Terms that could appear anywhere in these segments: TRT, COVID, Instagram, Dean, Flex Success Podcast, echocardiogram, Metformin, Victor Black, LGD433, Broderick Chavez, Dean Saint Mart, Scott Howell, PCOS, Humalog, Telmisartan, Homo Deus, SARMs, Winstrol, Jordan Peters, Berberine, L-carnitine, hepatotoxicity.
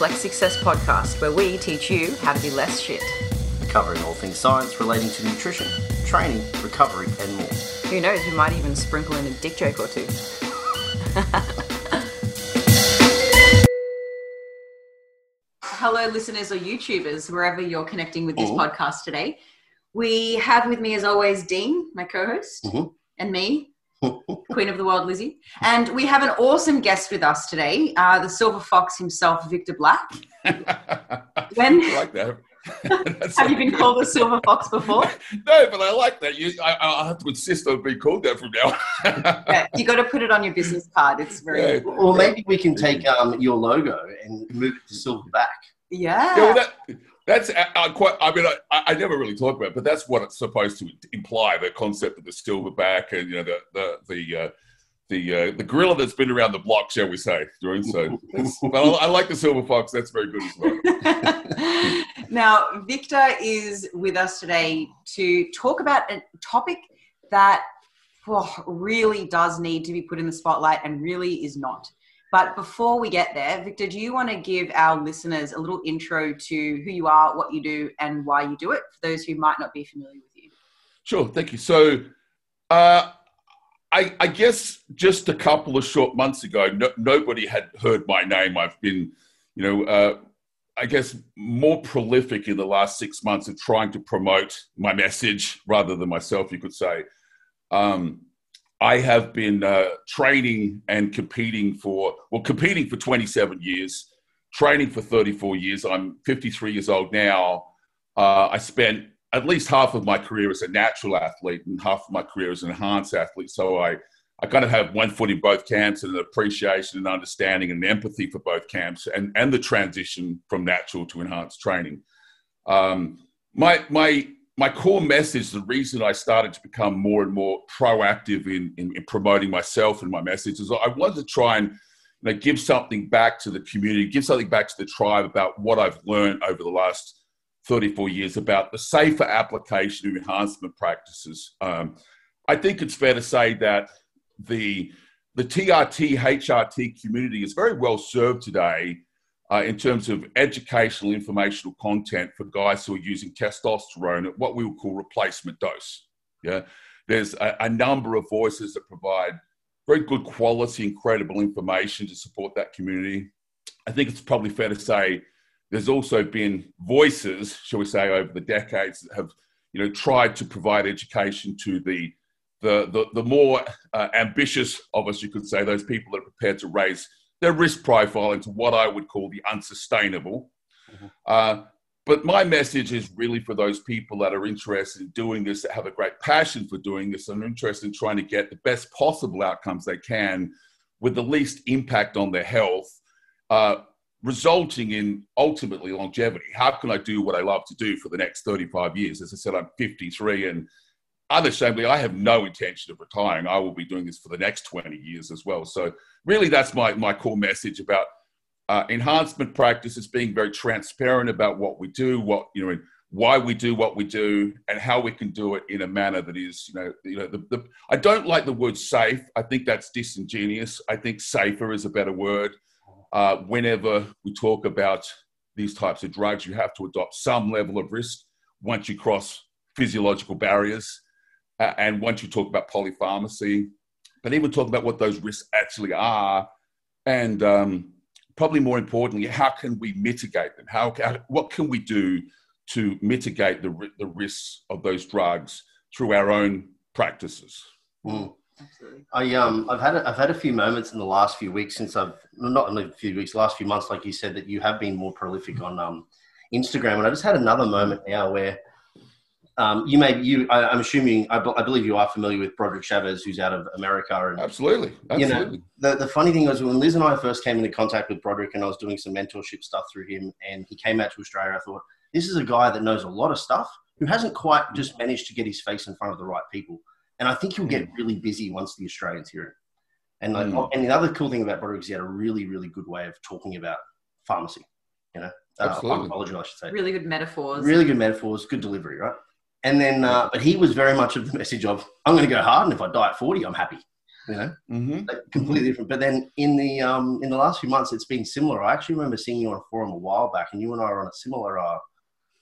Flex Success Podcast, where we teach you how to be less shit. Covering all things science relating to nutrition, training, recovery, and more. Who knows, we might even sprinkle in a dick joke or two. Hello, listeners or YouTubers, wherever you're connecting with this podcast today. We have with me, as always, Dean, my co-host, and me, Queen of the World, Lizzie. And we have an awesome guest with us today, the Silver Fox himself, Victor Black. I like that. Have you been called a Silver Fox before? No, but I like that. I'll have to insist on being called that from now on. Yeah, you got to put it on your business card. It's very... Or well, maybe we can take your logo and move it to Silver Back. Yeah. Yeah, well, that's quite. I mean, I never really talk about it, but that's what it's supposed to imply, the concept of the silverback and, you know, the gorilla that's been around the block, shall we say. So, well, I like the silver fox. That's very good as well. Now, Victor is with us today to talk about a topic that really does need to be put in the spotlight and really is not. But before we get there, Victor, do you want to give our listeners a little intro to who you are, what you do, and why you do it, for those who might not be familiar with you? Sure, thank you. So I guess just a couple of short months ago, nobody had heard my name. I've been, you know, I guess more prolific in the last 6 months of trying to promote my message rather than myself, you could say. I have been training and competing for 27 years, training for 34 years. I'm 53 years old now. I spent at least half of my career as a natural athlete and half of my career as an enhanced athlete. So I kind of have one foot in both camps and an appreciation and understanding and empathy for both camps and the transition from natural to enhanced training. My core message, the reason I started to become more and more proactive in promoting myself and my message, is I wanted to try and, you know, give something back to the community, give something back to the tribe about what I've learned over the last 34 years about the safer application of enhancement practices. I think it's fair to say that the TRT, HRT community is very well served today in terms of educational, informational content for guys who are using testosterone at what we would call replacement dose. Yeah, there's a number of voices that provide very good quality and credible information to support that community. I think it's probably fair to say there's also been voices, shall we say, over the decades that have, you know, tried to provide education to the more ambitious of us, you could say, those people that are prepared to raise their risk profile into what I would call the unsustainable. But my message is really for those people that are interested in doing this, that have a great passion for doing this, and are interested in trying to get the best possible outcomes they can with the least impact on their health, resulting in ultimately longevity. How can I do what I love to do for the next 35 years? As I said, I'm 53 and unashamedly, I have no intention of retiring. I will be doing this for the next 20 years as well. So really, that's my core message about enhancement practices, being very transparent about what we do, what, you know, why we do what we do, and how we can do it in a manner that is, you know. I don't like the word safe. I think that's disingenuous. I think safer is a better word. Whenever we talk about these types of drugs, you have to adopt some level of risk once you cross physiological barriers. And once you talk about polypharmacy, but even talk about what those risks actually are, and probably more importantly, how can we mitigate them? What can we do to mitigate the risks of those drugs through our own practices? Mm. Absolutely. I've had a few moments in the last few weeks since last few months, like you said, that you have been more prolific on Instagram, and I just had another moment now where. I believe you are familiar with Broderick Chavez, who's out of America. And, absolutely. You know, the funny thing was when Liz and I first came into contact with Broderick and I was doing some mentorship stuff through him and he came out to Australia, I thought, this is a guy that knows a lot of stuff who hasn't quite just managed to get his face in front of the right people. And I think he'll get really busy once the Australians hear it. And, and the other cool thing about Broderick is he had a really, really good way of talking about pharmacy, you know, pharmacology, I should say. Really good metaphors, good delivery, right? And then, but he was very much of the message of, I'm going to go hard, and if I die at 40, I'm happy. you know, like completely different. But then in the last few months, it's been similar. I actually remember seeing you on a forum a while back, and you and I were on a similar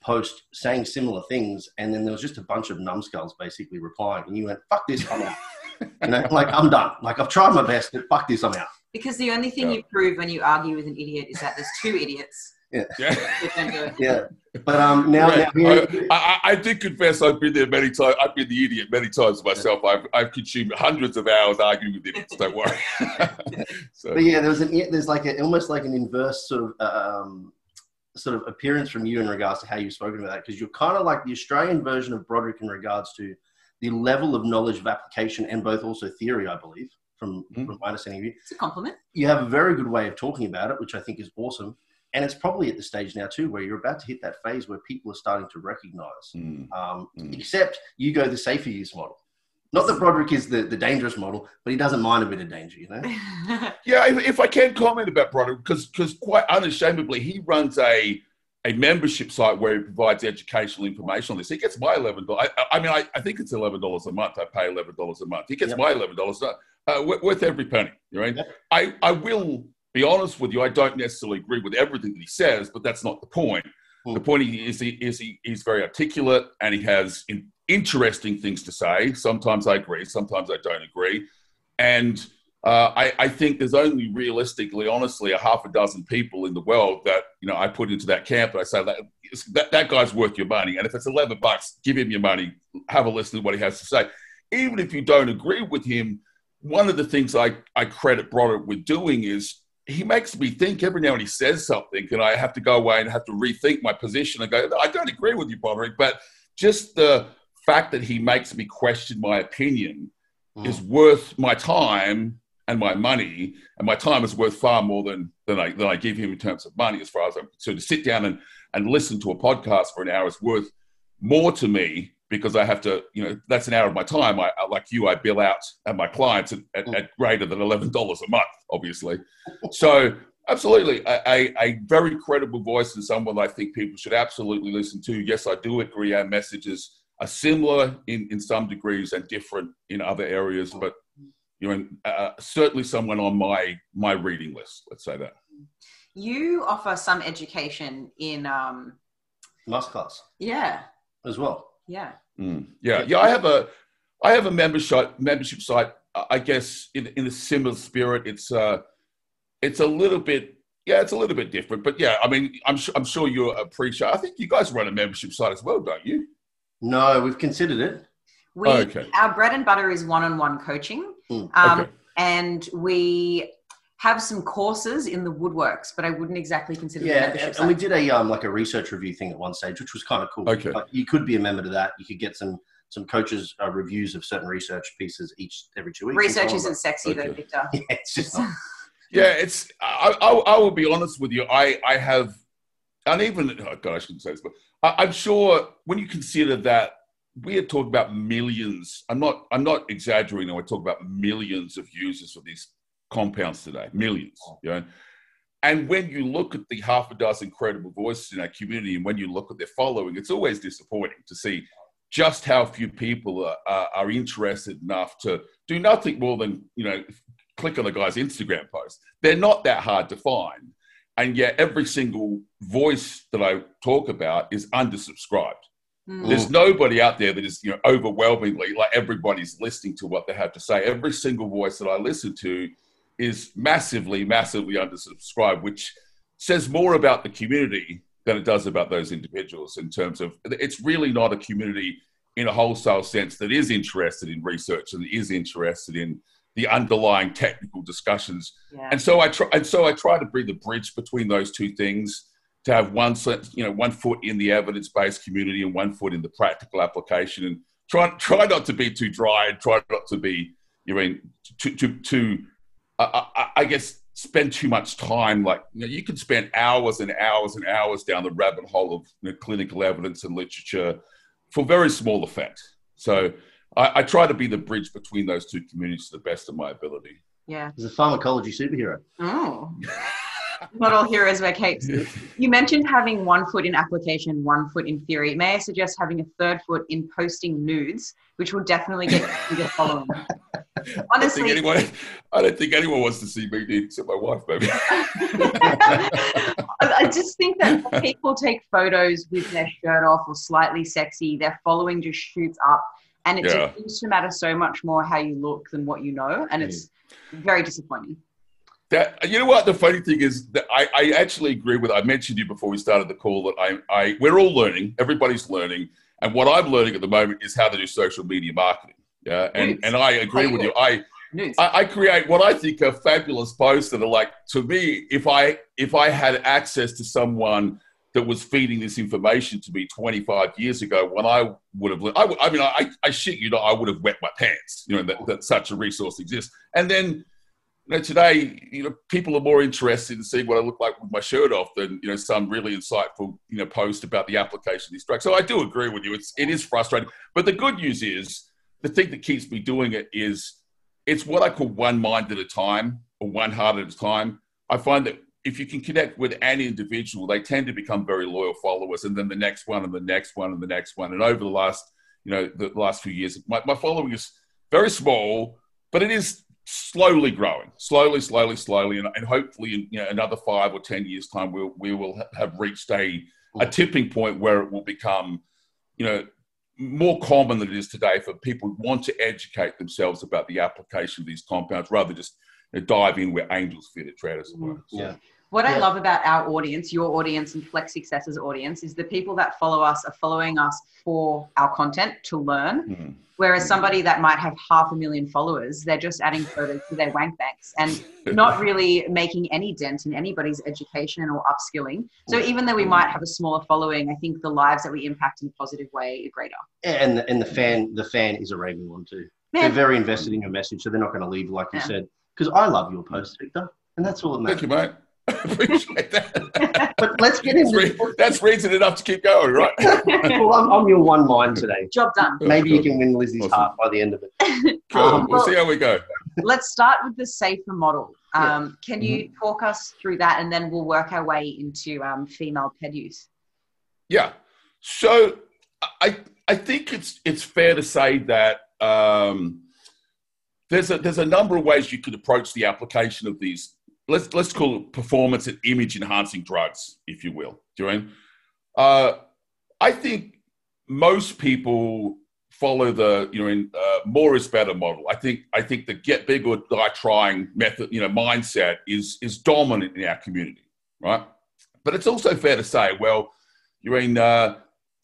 post saying similar things, and then there was just a bunch of numbskulls basically replying, and you went, "Fuck this, I'm out." You know, like, I'm done. Like, I've tried my best, but fuck this, I'm out. Because the only thing you prove when you argue with an idiot is that there's two idiots. Yeah. But I did confess I've been there many times. I've been the idiot many times myself. I've consumed hundreds of hours arguing with idiots. Don't worry. So. But yeah, there's like almost like an inverse sort of appearance from you in regards to how you've spoken about that, because you're kind of like the Australian version of Broderick in regards to the level of knowledge of application and both also theory, I believe, from my understanding of you. It's a compliment. You have a very good way of talking about it, which I think is awesome. And it's probably at the stage now too where you're about to hit that phase where people are starting to recognize. Except you go the safer use model. Not that Broderick is the dangerous model, but he doesn't mind a bit of danger, you know? Yeah, if I can comment about Broderick, because quite unashamedly, he runs a membership site where he provides educational information on this. He gets my $11. I think it's $11 a month. I pay $11 a month. He gets my $11 worth every penny, you know? Yep. I will... be honest with you, I don't necessarily agree with everything that he says, but that's not the point. The point is he's very articulate and he has interesting things to say. Sometimes I agree, sometimes I don't agree. And I think there's only realistically, honestly, a half a dozen people in the world that, you know, I put into that camp and I say, that guy's worth your money. And if it's $11, give him your money, have a listen to what he has to say. Even if you don't agree with him, one of the things I credit Broderick with doing is he makes me think every now and he says something and I have to go away and have to rethink my position and go, no, I don't agree with you, Broderick, but just the fact that he makes me question my opinion is worth my time and my money. And my time is worth far more than I give him in terms of money, as far as I'm concerned. So to sit down and listen to a podcast for an hour is worth more to me because I have to, you know, that's an hour of my time. I bill out at my clients at greater than $11 a month, obviously. So absolutely, a very credible voice and someone I think people should absolutely listen to. Yes, I do agree our messages are similar in some degrees and different in other areas, but you know, certainly someone on my reading list, let's say that. You offer some education in... Masterclass. Yeah. As well. Yeah. Yeah. I have a membership site. I guess in a similar spirit, it's a little bit different. But yeah, I mean, I'm sure you're a preacher. I think you guys run a membership site as well, don't you? No, we've considered it. Our bread and butter is one-on-one coaching, and we have some courses in the woodworks, but I wouldn't exactly consider them membership site. And we did a like a research review thing at one stage, which was kind of cool. Okay. Like, you could be a member to that. You could get some coaches' reviews of certain research pieces every 2 weeks. Research isn't sexy though, Victor. Yeah, it's just not. Yeah, it's, I will be honest with you. I have, and even, oh God, I shouldn't say this, but I'm sure when you consider that we are talking about millions, I'm not exaggerating when I talk about millions of users for these compounds today, millions, you know? And when you look at the half a dozen credible voices in our community and when you look at their following, it's always disappointing to see just how few people are interested enough to do nothing more than, you know, click on a guy's Instagram post. They're not that hard to find. And yet every single voice that I talk about is undersubscribed. There's nobody out there that is, you know, overwhelmingly, like, everybody's listening to what they have to say. Every single voice that I listen to is massively, massively undersubscribed, which says more about the community than it does about those individuals in terms of, it's really not a community in a wholesale sense that is interested in research and is interested in the underlying technical discussions. Yeah. And so I try to be the bridge between those two things, to have one foot in the evidence-based community and one foot in the practical application, and try not to be too dry and try not to be, you mean, I guess, spend too much time. Like, you know, you can spend hours and hours and hours down the rabbit hole of, you know, clinical evidence and literature for very small effect. So I try to be the bridge between those two communities to the best of my ability. Yeah. He's a pharmacology superhero. Oh. Not all heroes wear capes. Yeah. You mentioned having one foot in application, one foot in theory. May I suggest having a third foot in posting nudes, which will definitely get you the following? Honestly, I don't think anyone wants to see me except my wife, maybe. I just think that people take photos with their shirt off or slightly sexy. Their following just shoots up, and it just seems to matter so much more how you look than what you know, and it's very disappointing. That, you know what? The funny thing is that I actually agree with, I mentioned you before we started the call that we're all learning. Everybody's learning. And what I'm learning at the moment is how to do social media marketing. Yeah. And I agree with you. I create what I think are fabulous posts that are like, to me, if I had access to someone that was feeding this information to me 25 years ago, when I would have, I mean, I shit you not, I would have wet my pants, you know, that such a resource exists. And then, you know, today, you know, people are more interested in seeing what I look like with my shirt off than, you know, some really insightful, you know, post about the application of these drugs. So I do agree with you. It is frustrating. But the good news is, the thing that keeps me doing it is, it's what I call one mind at a time, or one heart at a time. I find that if you can connect with any individual, they tend to become very loyal followers, and then the next one and the next one and the next one. And over the last few years, my following is very small, but it is slowly growing, slowly. And hopefully in, you know, another 5 or 10 years time, we will have reached a tipping point where it will become, you know, more common than it is today for people who want to educate themselves about the application of these compounds, rather than just, you know, dive in where angels fear the tread, as it were. Yeah. What I love about our audience, your audience and Flex Success's audience, is the people that follow us are following us for our content to learn. Mm-hmm. Whereas somebody that might have 500,000 followers, they're just adding photos to their wank banks and not really making any dent in anybody's education or upskilling. So even though we might have a smaller following, I think the lives that we impact in a positive way are greater. And the fan is a raving one too. Yeah. They're very invested in your message, so they're not going to leave, like you said. Because I love your posts, Victor, and that's all that matters. Thank you, mate. I appreciate that. But let's get into that's reason enough to keep going, right? Well, I'm your one mind today. Job done. Maybe you can win Lizzie's heart by the end of it. Cool. We'll see how we go. Let's start with the safer model. Can you talk us through that, and then we'll work our way into female PED use? Yeah. So I think it's fair to say that there's a number of ways you could approach the application of these. Let's call it performance and image enhancing drugs, if you will. Do you know what I mean? I think most people follow the more is better model. I think the get big or die trying method, you know, mindset is dominant in our community, right? But it's also fair to say, well, you mean,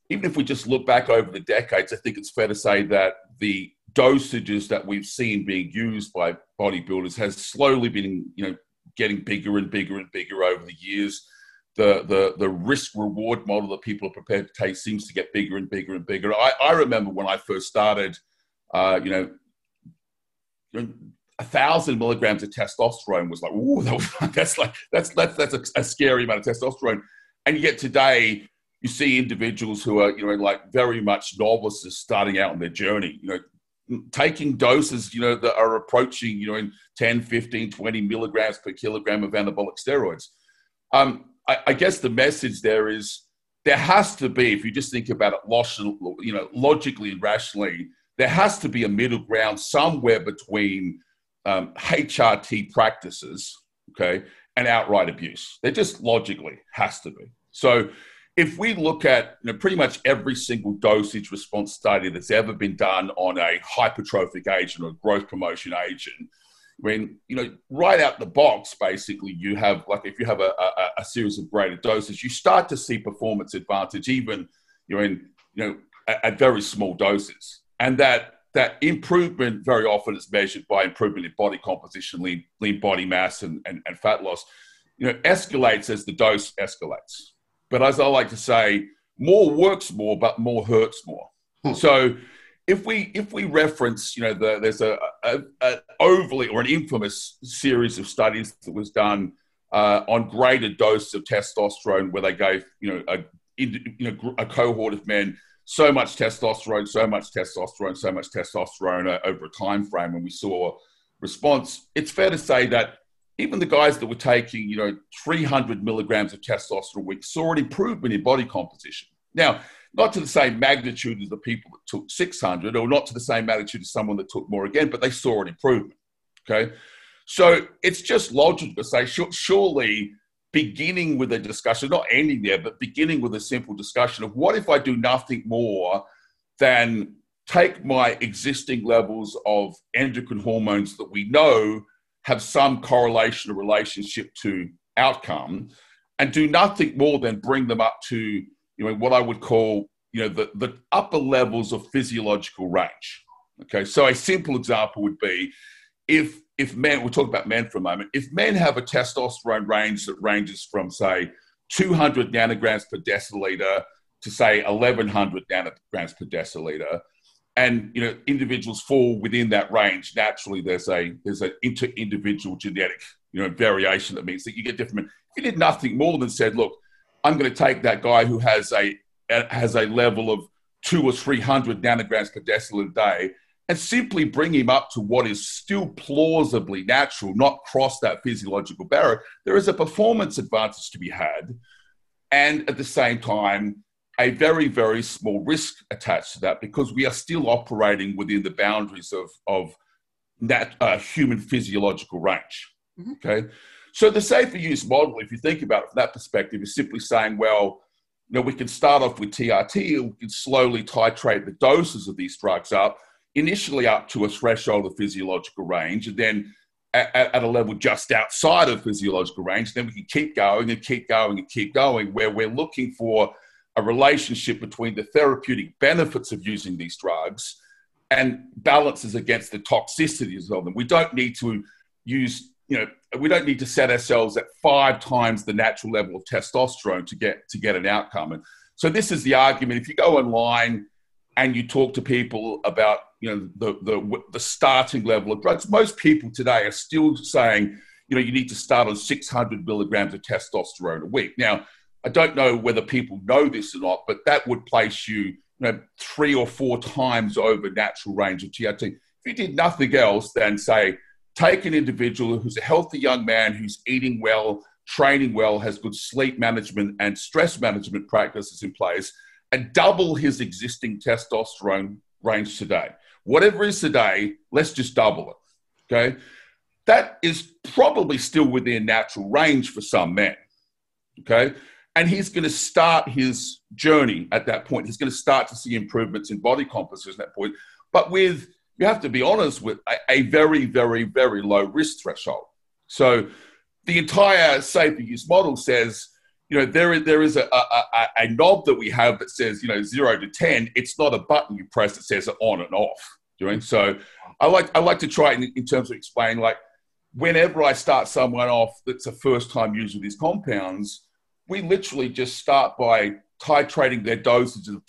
even if we just look back over the decades, I think it's fair to say that the dosages that we've seen being used by bodybuilders has slowly been, you know, getting bigger and bigger and bigger over the years. The risk-reward model that people are prepared to take seems to get bigger and bigger and bigger. I remember when I first started, 1,000 milligrams of testosterone was like, ooh, that's a scary amount of testosterone. And yet today, you see individuals who are, you know, like very much novelists starting out on their journey, you know, taking doses, you know, that are approaching, you know, in 10, 15, 20 milligrams per kilogram of anabolic steroids. I guess the message there is, there has to be, if you just think about it logically and rationally, there has to be a middle ground somewhere between HRT practices, okay, and outright abuse. There just logically has to be. So if we look at, you know, pretty much every single dosage response study that's ever been done on a hypertrophic agent or growth promotion agent, when, you know, right out the box, basically, you have, like, if you have a series of graded doses, you start to see performance advantage, even, you know, at very small doses. And that improvement very often is measured by improvement in body composition, lean body mass and fat loss, you know, escalates as the dose escalates. But as I like to say, more works more, but more hurts more. So if we reference, you know, there's an overly or an infamous series of studies that was done on graded doses of testosterone, where they gave, you know, a cohort of men so much testosterone over a time frame, when we saw response. It's fair to say that even the guys that were taking, you know, 300 milligrams of testosterone a week saw an improvement in body composition. Now, not to the same magnitude as the people that took 600, or not to the same magnitude as someone that took more again, but they saw an improvement, okay? So it's just logical to say, surely beginning with a discussion, not ending there, but beginning with a simple discussion of what if I do nothing more than take my existing levels of endocrine hormones that we know have some correlation or relationship to outcome, and do nothing more than bring them up to, what I would call, the upper levels of physiological range. Okay, so a simple example would be if men, we'll talk about men for a moment, if men have a testosterone range that ranges from, say, 200 nanograms per deciliter to, say, 1,100 nanograms per deciliter, and, individuals fall within that range, naturally there's an inter-individual genetic, variation that means that you get different. If you did nothing more than said, look, I'm going to take that guy who has a level of 200 or 300 nanograms per deciliter a day and simply bring him up to what is still plausibly natural, not cross that physiological barrier, there is a performance advantage to be had. And at the same time, a very, very small risk attached to that, because we are still operating within the boundaries of that human physiological range. Mm-hmm. Okay. So the safer use model, if you think about it from that perspective, is simply saying, well, we can start off with TRT, and we can slowly titrate the doses of these drugs up, initially up to a threshold of physiological range, and then at a level just outside of physiological range, then we can keep going and keep going and keep going, where we're looking for a relationship between the therapeutic benefits of using these drugs and balances against the toxicities of them. We don't need to use, we don't need to set ourselves at 5 times the natural level of testosterone to get an outcome. And so this is the argument. If you go online and you talk to people about, the starting level of drugs, most people today are still saying, you need to start on 600 milligrams of testosterone a week. Now, I don't know whether people know this or not, but that would place you, 3 or 4 times over natural range of TRT. If you did nothing else than, say, take an individual who's a healthy young man, who's eating well, training well, has good sleep management and stress management practices in place, and double his existing testosterone range today. Whatever it is today, let's just double it, okay? That is probably still within natural range for some men, okay? And he's going to start his journey at that point. He's going to start to see improvements in body composition at that point, but with, you have to be honest, with a very, very, very low risk threshold. So the entire safer use model says, there is a knob that we have that says, 0 to 10. It's not a button you press that says on and off. Do you know? So I like to try in terms of explaining, like, whenever I start someone off that's a first time user of these compounds, we literally just start by titrating their dosages of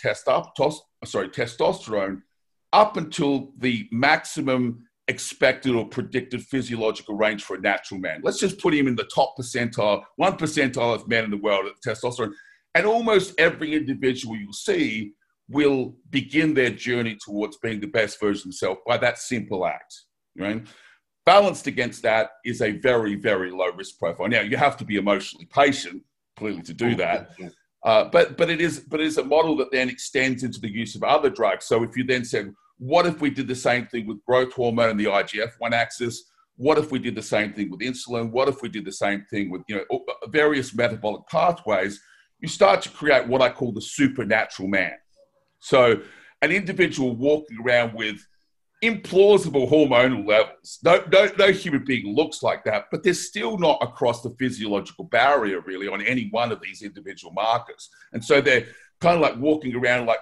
testosterone up until the maximum expected or predicted physiological range for a natural man. Let's just put him in the top percentile, 1% of men in the world at testosterone. And almost every individual you'll see will begin their journey towards being the best version of themselves by that simple act, right? Balanced against that is a very, very low risk profile. Now, you have to be emotionally patient, clearly, to do that. But it is a model that then extends into the use of other drugs. So if you then said, what if we did the same thing with growth hormone and the IGF-1 axis? What if we did the same thing with insulin? What if we did the same thing with various metabolic pathways? You start to create what I call the supernatural man. So an individual walking around with implausible hormonal levels. No human being looks like that, but they're still not across the physiological barrier really on any one of these individual markers. And so they're kind of like walking around like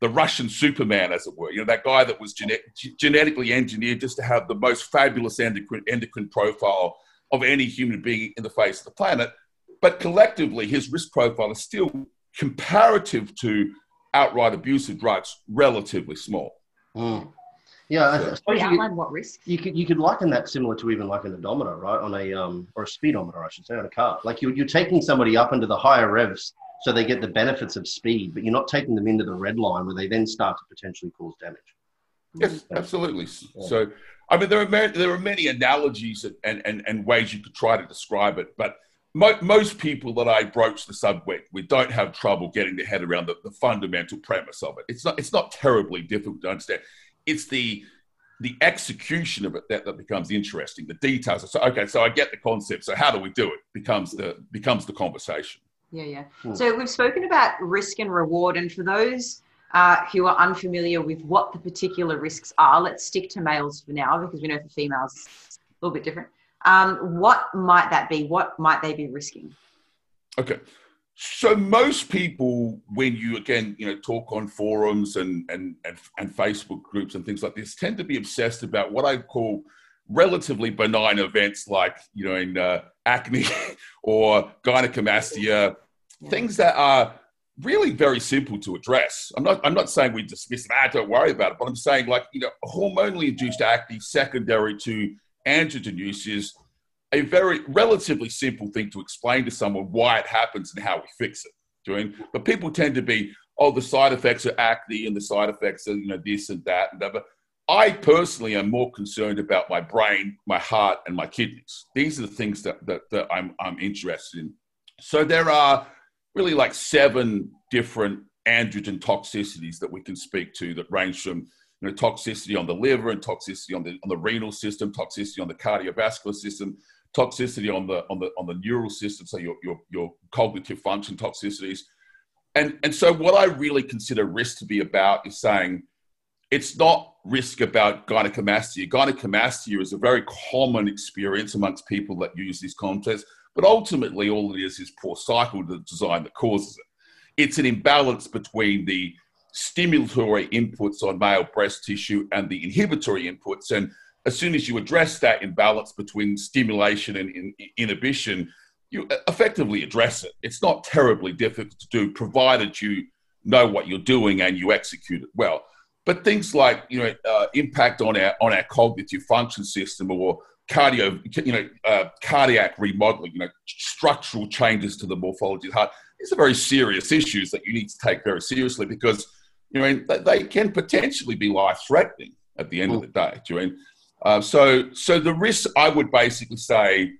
the Russian Superman, as it were, that guy that was genetically engineered just to have the most fabulous endocrine profile of any human being in the face of the planet. But collectively, his risk profile is still comparative to outright abusive drugs, relatively small. Mm. Yeah. So you outline what risk? You could liken that similar to even like an odometer, right? On a, or a speedometer, I should say, on a car. Like you're taking somebody up into the higher revs so they get the benefits of speed, but you're not taking them into the red line where they then start to potentially cause damage. Yes, absolutely. Yeah. So, there are many analogies and ways you could try to describe it, but most people that I broach the subject with don't have trouble getting their head around the fundamental premise of it. It's not terribly difficult to understand. It's the execution of it that becomes interesting, the details. So, okay, so I get the concept. So how do we do it becomes the conversation. Yeah. So we've spoken about risk and reward. And for those who are unfamiliar with what the particular risks are, let's stick to males for now, because we know for females it's a little bit different. What might that be? What might they be risking? Okay. So most people, when you, again, talk on forums and Facebook groups and things like this, tend to be obsessed about what I call relatively benign events like, acne or gynecomastia, things that are really very simple to address. I'm not saying we dismiss them, don't worry about it, but I'm saying hormonally induced acne secondary to androgen use is a very relatively simple thing to explain to someone why it happens and how we fix it. But people tend to be, the side effects are acne and the side effects are, this and that and that. But I personally am more concerned about my brain, my heart, and my kidneys. These are the things that I'm interested in. So there are really 7 different androgen toxicities that we can speak to that range from toxicity on the liver and toxicity on the renal system, toxicity on the cardiovascular system, toxicity on the neural system, so your cognitive function toxicities. And so what I really consider risk to be about is saying it's not risk about gynecomastia. Gynecomastia is a very common experience amongst people that use these concepts, but ultimately all it is poor cycle design that causes it. It's an imbalance between the stimulatory inputs on male breast tissue and the inhibitory inputs. And as soon as you address that imbalance between stimulation and inhibition, you effectively address it. It's not terribly difficult to do, provided you know what you're doing and you execute it well. But things like, impact on our cognitive function system or cardiac remodeling, structural changes to the morphology of the heart, these are very serious issues that you need to take very seriously because they can potentially be life-threatening at the end of the day. So the risks, I would basically say,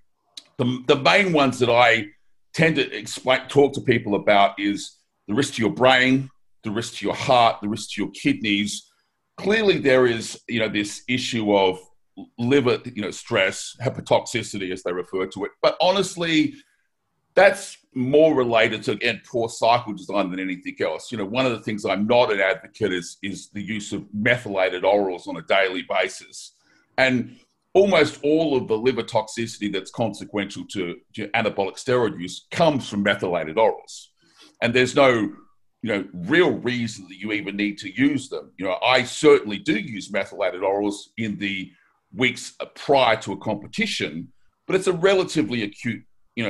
the main ones that I tend to talk to people about is the risk to your brain, the risk to your heart, the risk to your kidneys. Clearly, there is this issue of liver stress, hepatotoxicity, as they refer to it. But honestly, that's more related to, again, poor cycle design than anything else. One of the things I'm not an advocate is the use of methylated orals on a daily basis. And almost all of the liver toxicity that's consequential to anabolic steroid use comes from methylated orals. And there's no, real reason that you even need to use them. I certainly do use methylated orals in the weeks prior to a competition, but it's a relatively acute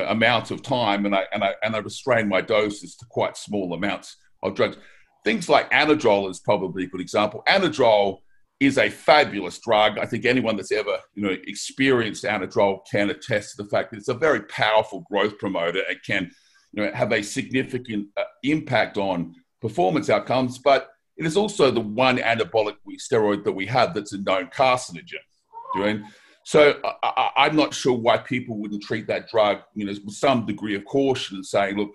amount of time, and I restrain my doses to quite small amounts of drugs. Things like Anadrol is probably a good example. Anadrol is a fabulous drug. I think anyone that's ever experienced Anadrol can attest to the fact that it's a very powerful growth promoter. It can have a significant impact on performance outcomes, but it is also the one anabolic steroid that we have that's a known carcinogen. So I'm not sure why people wouldn't treat that drug, with some degree of caution and saying, look,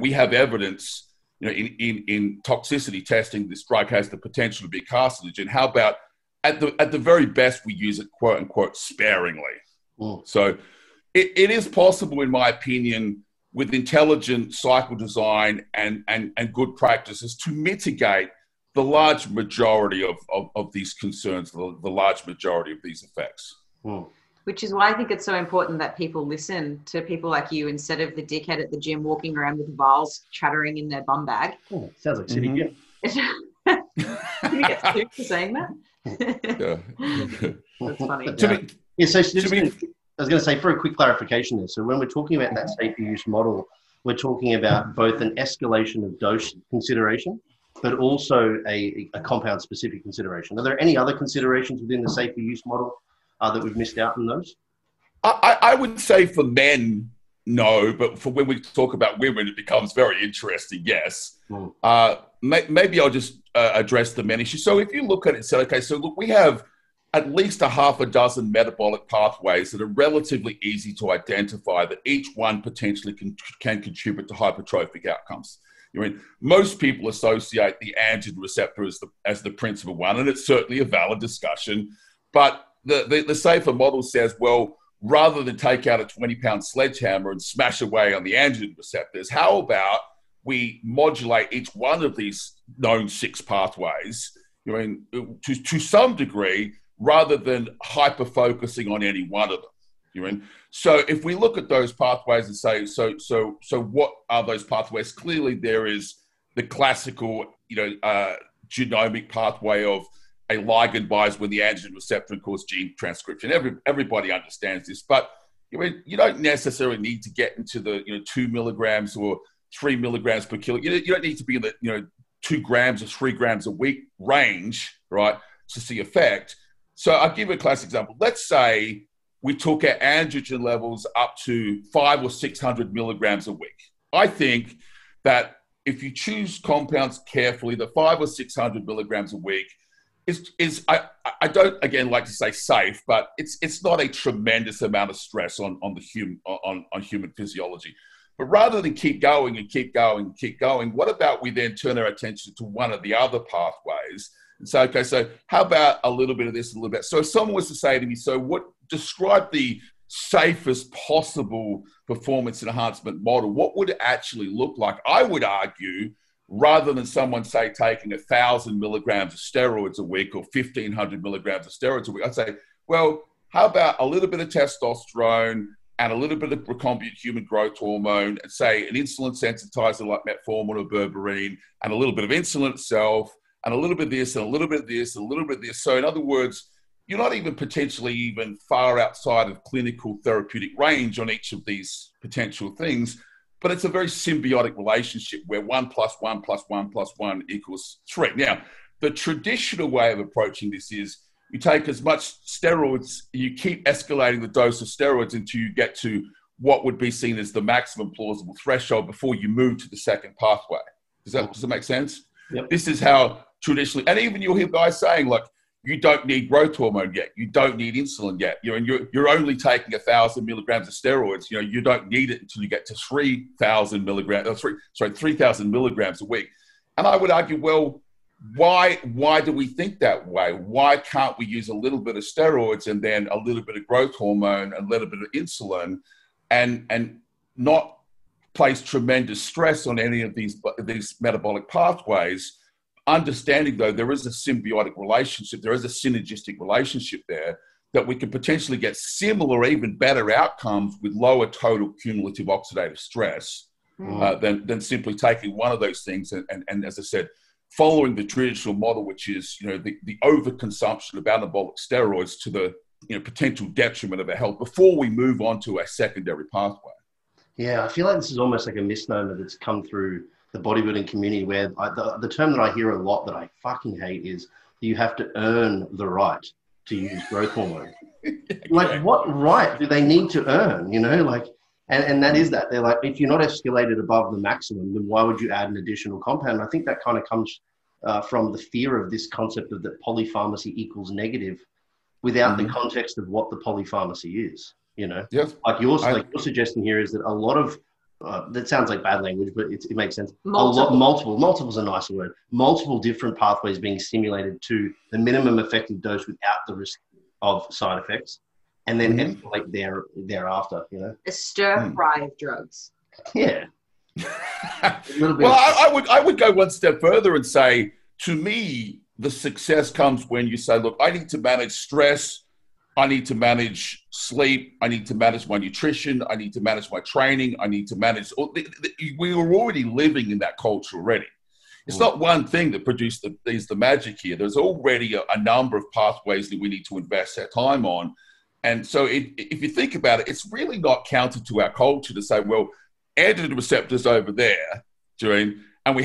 we have evidence, in toxicity testing, this drug has the potential to be a carcinogen. How about at the very best, we use it, quote unquote, sparingly. So it is possible, in my opinion, with intelligent cycle design and good practices to mitigate the large majority of these concerns, the large majority of these effects. Which is why I think it's so important that people listen to people like you instead of the dickhead at the gym walking around with vials chattering in their bum bag. Sounds like City Gym. Can you get sued for saying that? Yeah. That's funny. I was going to say, for a quick clarification there, so when we're talking about that safer use model, we're talking about both an escalation of dose consideration, but also a compound-specific consideration. Are there any other considerations within the safer use model that we've missed out on those? I would say for men, no, but for when we talk about women, it becomes very interesting, yes. Maybe I'll just address the men issue. So if you look at it and say, okay, so look, we have at least a half a dozen metabolic pathways that are relatively easy to identify, that each one potentially can contribute to hypertrophic outcomes. I mean, most people associate the androgen receptor as the principal one, and it's certainly a valid discussion. But the safer model says, well, rather than take out a 20-pound sledgehammer and smash away on the androgen receptors, how about we modulate each one of these known six pathways, I mean, to some degree, rather than hyper-focusing on any one of them. So if we look at those pathways and say, so what are those pathways? Clearly, there is the classical, genomic pathway of a ligand binds with the androgen receptor and cause gene transcription. Everybody understands this, but you don't necessarily need to get into the 2 milligrams or 3 milligrams per kilo. You don't need to be in the 2 grams or 3 grams a week range, right, to see effect. So I'll give you a classic example. Let's say we took our androgen levels up to 500 or 600 milligrams a week. I think that if you choose compounds carefully, the 500 or 600 milligrams a week is I don't again like to say safe, but it's not a tremendous amount of stress on human physiology. But rather than keep going, what about we then turn our attention to one of the other pathways? And say, okay, so how about a little bit of this, a little bit. So if someone was to say to me, so what, describe the safest possible performance enhancement model, what would it actually look like? I would argue, rather than someone, say, taking 1,000 milligrams of steroids a week or 1,500 milligrams of steroids a week, I'd say, well, how about a little bit of testosterone and a little bit of recombinant human growth hormone, and say an insulin sensitizer like metformin or berberine, and a little bit of insulin itself, and a little bit of this, and a little bit of this, and a little bit of this. So in other words, you're not even potentially even far outside of clinical therapeutic range on each of these potential things, but it's a very symbiotic relationship where 1 + 1 + 1 + 1 = 3. Now, the traditional way of approaching this is you take as much steroids, you keep escalating the dose of steroids until you get to what would be seen as the maximum plausible threshold before you move to the second pathway. Does that make sense? Yep. This is how traditionally, and even you'll hear guys saying, look, you don't need growth hormone yet. You don't need insulin yet. You're only taking 1,000 milligrams of steroids. You don't need it until you get to 3,000 milligrams a week. And I would argue, well, why do we think that way? Why can't we use a little bit of steroids and then a little bit of growth hormone, a little bit of insulin, and not place tremendous stress on any of these metabolic pathways? Understanding, though, there is a symbiotic relationship, there is a synergistic relationship there, that we can potentially get similar, even better outcomes with lower total cumulative oxidative stress than simply taking one of those things. And as I said, following the traditional model, which is the overconsumption of anabolic steroids to the potential detriment of our health before we move on to a secondary pathway. Yeah, I feel like this is almost like a misnomer that's come through the bodybuilding community, where the term that I hear a lot that I fucking hate is you have to earn the right to use growth hormone. Like, what right do they need to earn? And that is that. They're like, if you're not escalated above the maximum, then why would you add an additional compound? And I think that kind of comes from the fear of this concept of that polypharmacy equals negative without the context of what the polypharmacy is, Yep. Your suggestion here is that a lot of, that sounds like bad language, but it makes sense. Multiple's a nicer word. Multiple different pathways being stimulated to the minimum effective dose without the risk of side effects. And then escalate thereafter. The stir-fry of drugs. Yeah. I would go one step further and say, to me, the success comes when you say, look, I need to manage stress, I need to manage sleep, I need to manage my nutrition, I need to manage my training, I need to manage... We are already living in that culture already. It's not one thing that produced the magic here. There's already a number of pathways that we need to invest our time on. And so if you think about it, it's really not counter to our culture to say, well, androgen receptors over there, and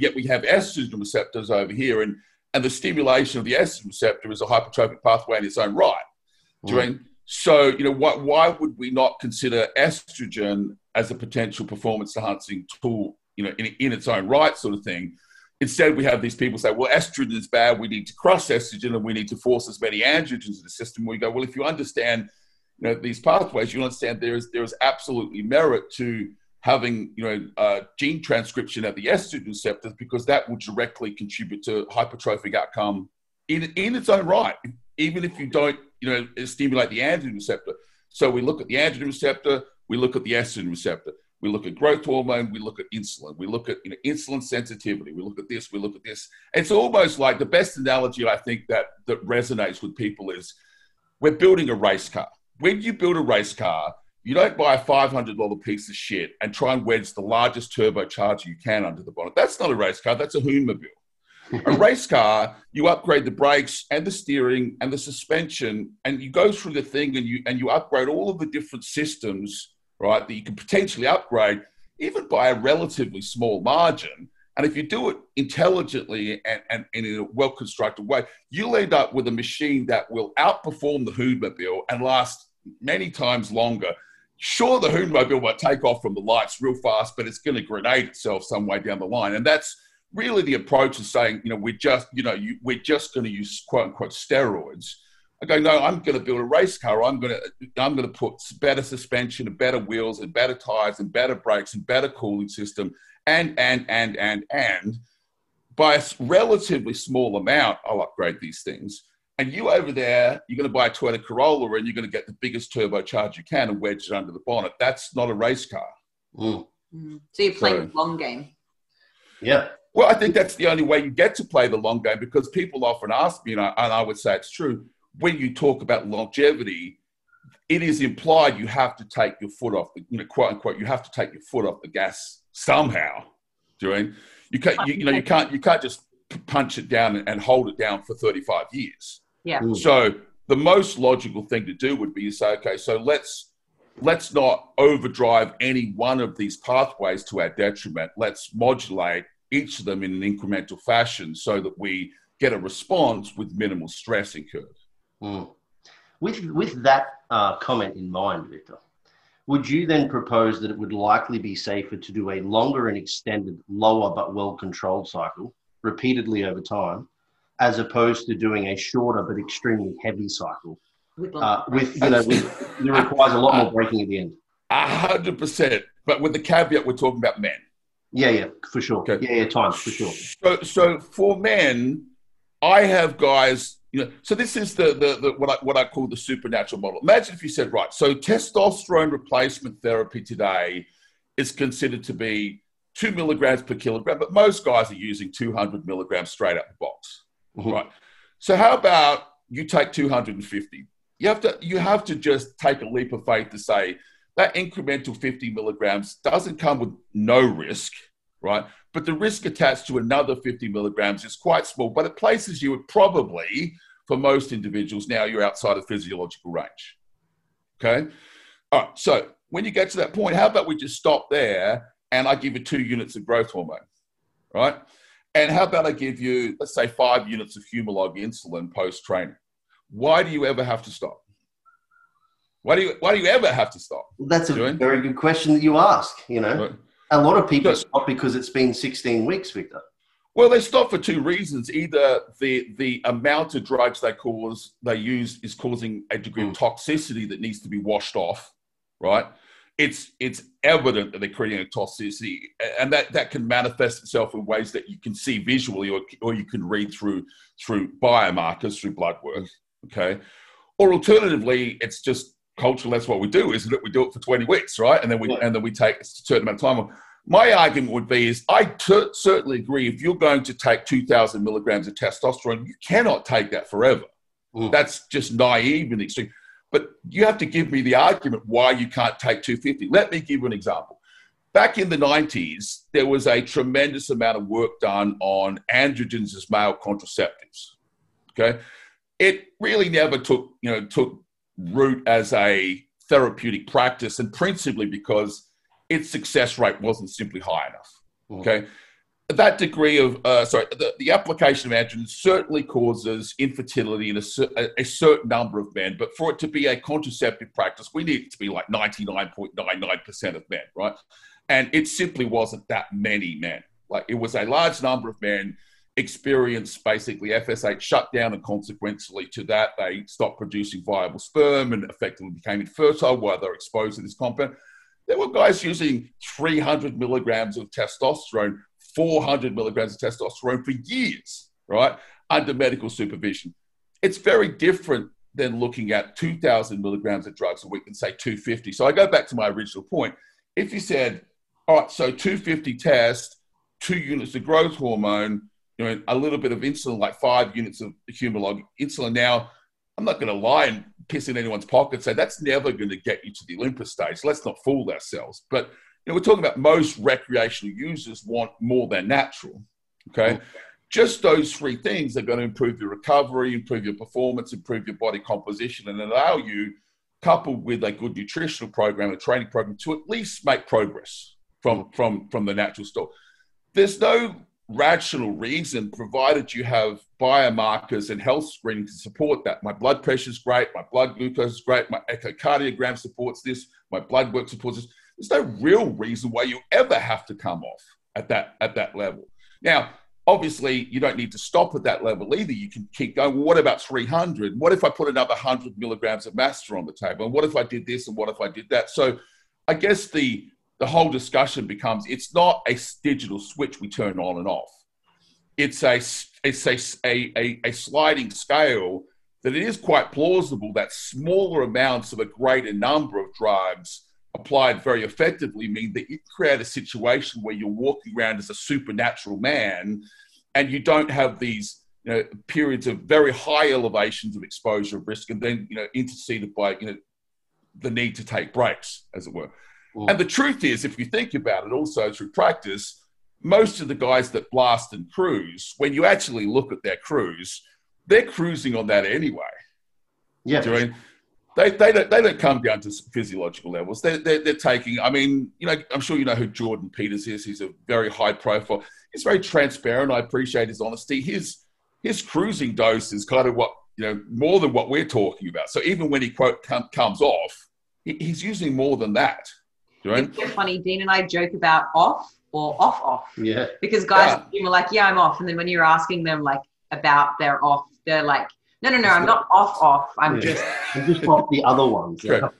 yet we have estrogen receptors over here, and the stimulation of the estrogen receptor is a hypertrophic pathway in its own right. So, why would we not consider estrogen as a potential performance enhancing tool, in its own right, sort of thing? Instead, we have these people say, well, estrogen is bad. We need to crush estrogen and we need to force as many androgens into the system. We go, well, if you understand, you know, these pathways, you'll understand there is absolutely merit to having, you know, gene transcription at the estrogen receptors, because that will directly contribute to hypertrophic outcome in its own right, even if you don't, you know, stimulate the androgen receptor. So we look at the androgen receptor, we look at the estrogen receptor. We look at growth hormone, we look at insulin, we look at, you know, insulin sensitivity, we look at this. It's almost like the best analogy I think that resonates with people is we're building a race car. When you build a race car, you don't buy a $500 piece of shit and try and wedge the largest turbocharger you can under the bonnet. That's not a race car, that's a Hoomobile. A race car, you upgrade the brakes and the steering and the suspension, and you go through the thing and you upgrade all of the different systems, right, that you can potentially upgrade even by a relatively small margin. And if you do it intelligently and in a well-constructed way, you'll end up with a machine that will outperform the Hoonmobile and last many times longer. Sure, the Hoonmobile might take off from the lights real fast, but it's going to grenade itself some way down the line. And that's really the approach of saying, you know, we're just going to use quote-unquote steroids. I go, no, I'm going to build a race car. I'm going to put better suspension and better wheels and better tires and better brakes and better cooling system and by a relatively small amount, I'll upgrade these things. And you over there, you're going to buy a Toyota Corolla and you're going to get the biggest turbocharger you can and wedge it under the bonnet. That's not a race car. Mm. So you're playing the long game. Yeah. Well, I think that's the only way you get to play the long game, because people often ask me, and I would say it's true, when you talk about longevity, it is implied you have to take your foot off the, you know, quote unquote, you have to take your foot off the gas somehow. You can't just punch it down and hold it down for 35 years. Yeah. Mm. So the most logical thing to do would be to say, okay, so let's not overdrive any one of these pathways to our detriment. Let's modulate each of them in an incremental fashion so that we get a response with minimal stress incurred. Mm. With that comment in mind, Victor, would you then propose that it would likely be safer to do a longer and extended, lower but well-controlled cycle repeatedly over time, as opposed to doing a shorter but extremely heavy cycle, that requires a lot more braking at the end? 100%, but with the caveat we're talking about men. Yeah, for sure. Okay. Yeah, time for sure. So for men, I have guys. You know, so this is the what I call the supernatural model. Imagine if you said, right, so testosterone replacement therapy today is considered to be 2 mg/kg, but most guys are using 200 milligrams straight out the box, mm-hmm. right? So how about you take 250? You have to just take a leap of faith to say that incremental 50 milligrams doesn't come with no risk, right? But the risk attached to another 50 milligrams is quite small, but it places you at probably, for most individuals now, you're outside of physiological range, okay? All right, so when you get to that point, how about we just stop there and I give you 2 units of growth hormone, right? And how about I give you, let's say, 5 units of Humalog insulin post-training? Why do you ever have to stop? Why do you ever have to stop? Well, that's a very good question that you ask, you know? Right. A lot of people stop because it's been 16 weeks, Victor. Well, they stop for 2 reasons. Either the amount of drugs they use is causing a degree of toxicity that needs to be washed off, right? It's evident that they're creating a toxicity, and that can manifest itself in ways that you can see visually or you can read through biomarkers, through blood work, okay? Or alternatively, it's just culturally, that's what we do, isn't it? We do it for 20 weeks, right? And then we take a certain amount of time. My argument would be is I certainly agree, if you're going to take 2,000 milligrams of testosterone, you cannot take that forever. Mm. That's just naive and extreme. But you have to give me the argument why you can't take 250. Let me give you an example. Back in the 90s, there was a tremendous amount of work done on androgens as male contraceptives, okay? It really never took root as a therapeutic practice, and principally because its success rate wasn't simply high enough. Mm. Okay, that degree of the application of androgens certainly causes infertility in a certain number of men, but for it to be a contraceptive practice, we need it to be like 99.99% of men, right? And it simply wasn't that many men. Like, it was a large number of men experienced basically FSH shutdown, and consequently to that, they stopped producing viable sperm and effectively became infertile while they're exposed to this compound. There were guys using 300 milligrams of testosterone, 400 milligrams of testosterone for years, right, under medical supervision. It's very different than looking at 2,000 milligrams of drugs a week and say 250. So I go back to my original point. If you said, all right, so 250 test, 2 units of growth hormone, you know, a little bit of insulin, like 5 units of Humalog insulin. Now, I'm not going to lie and piss in anyone's pocket and say that's never going to get you to the Olympus stage. Let's not fool ourselves. But you know, we're talking about most recreational users want more than natural, okay? Just those 3 things are going to improve your recovery, improve your performance, improve your body composition, and allow you, coupled with a good nutritional program, a training program, to at least make progress from the natural store. There's no rational reason, provided you have biomarkers and health screening to support that. My blood pressure is great. My blood glucose is great. My echocardiogram supports this. My blood work supports this. There's no real reason why you ever have to come off at that level. Now, obviously, you don't need to stop at that level either. You can keep going. Well, what about 300? What if I put another 100 milligrams of Master on the table? And what if I did this? And what if I did that? So I guess the whole discussion becomes, it's not a digital switch we turn on and off. It's a sliding scale that it is quite plausible that smaller amounts of a greater number of drugs applied very effectively mean that you create a situation where you're walking around as a supernatural man and you don't have these, you know, periods of very high elevations of exposure of risk and then, you know, interceded by, you know, the need to take breaks, as it were. And the truth is, if you think about it also through practice, most of the guys that blast and cruise, when you actually look at their cruise, they're cruising on that anyway. Yeah. You know what I mean? They don't come down to physiological levels. They're taking, I mean, you know, I'm sure you know who Jordan Peters is. He's a very high profile. He's very transparent. I appreciate his honesty. His cruising dose is kind of what, you know, more than what we're talking about. So even when he, quote, comes off, he's using more than that. It's so funny. Dean and I joke about off or off. Yeah. Because guys are like, yeah, I'm off. And then when you're asking them like about their off, they're like, no, I'm not off. I'm just off the other ones. Yeah.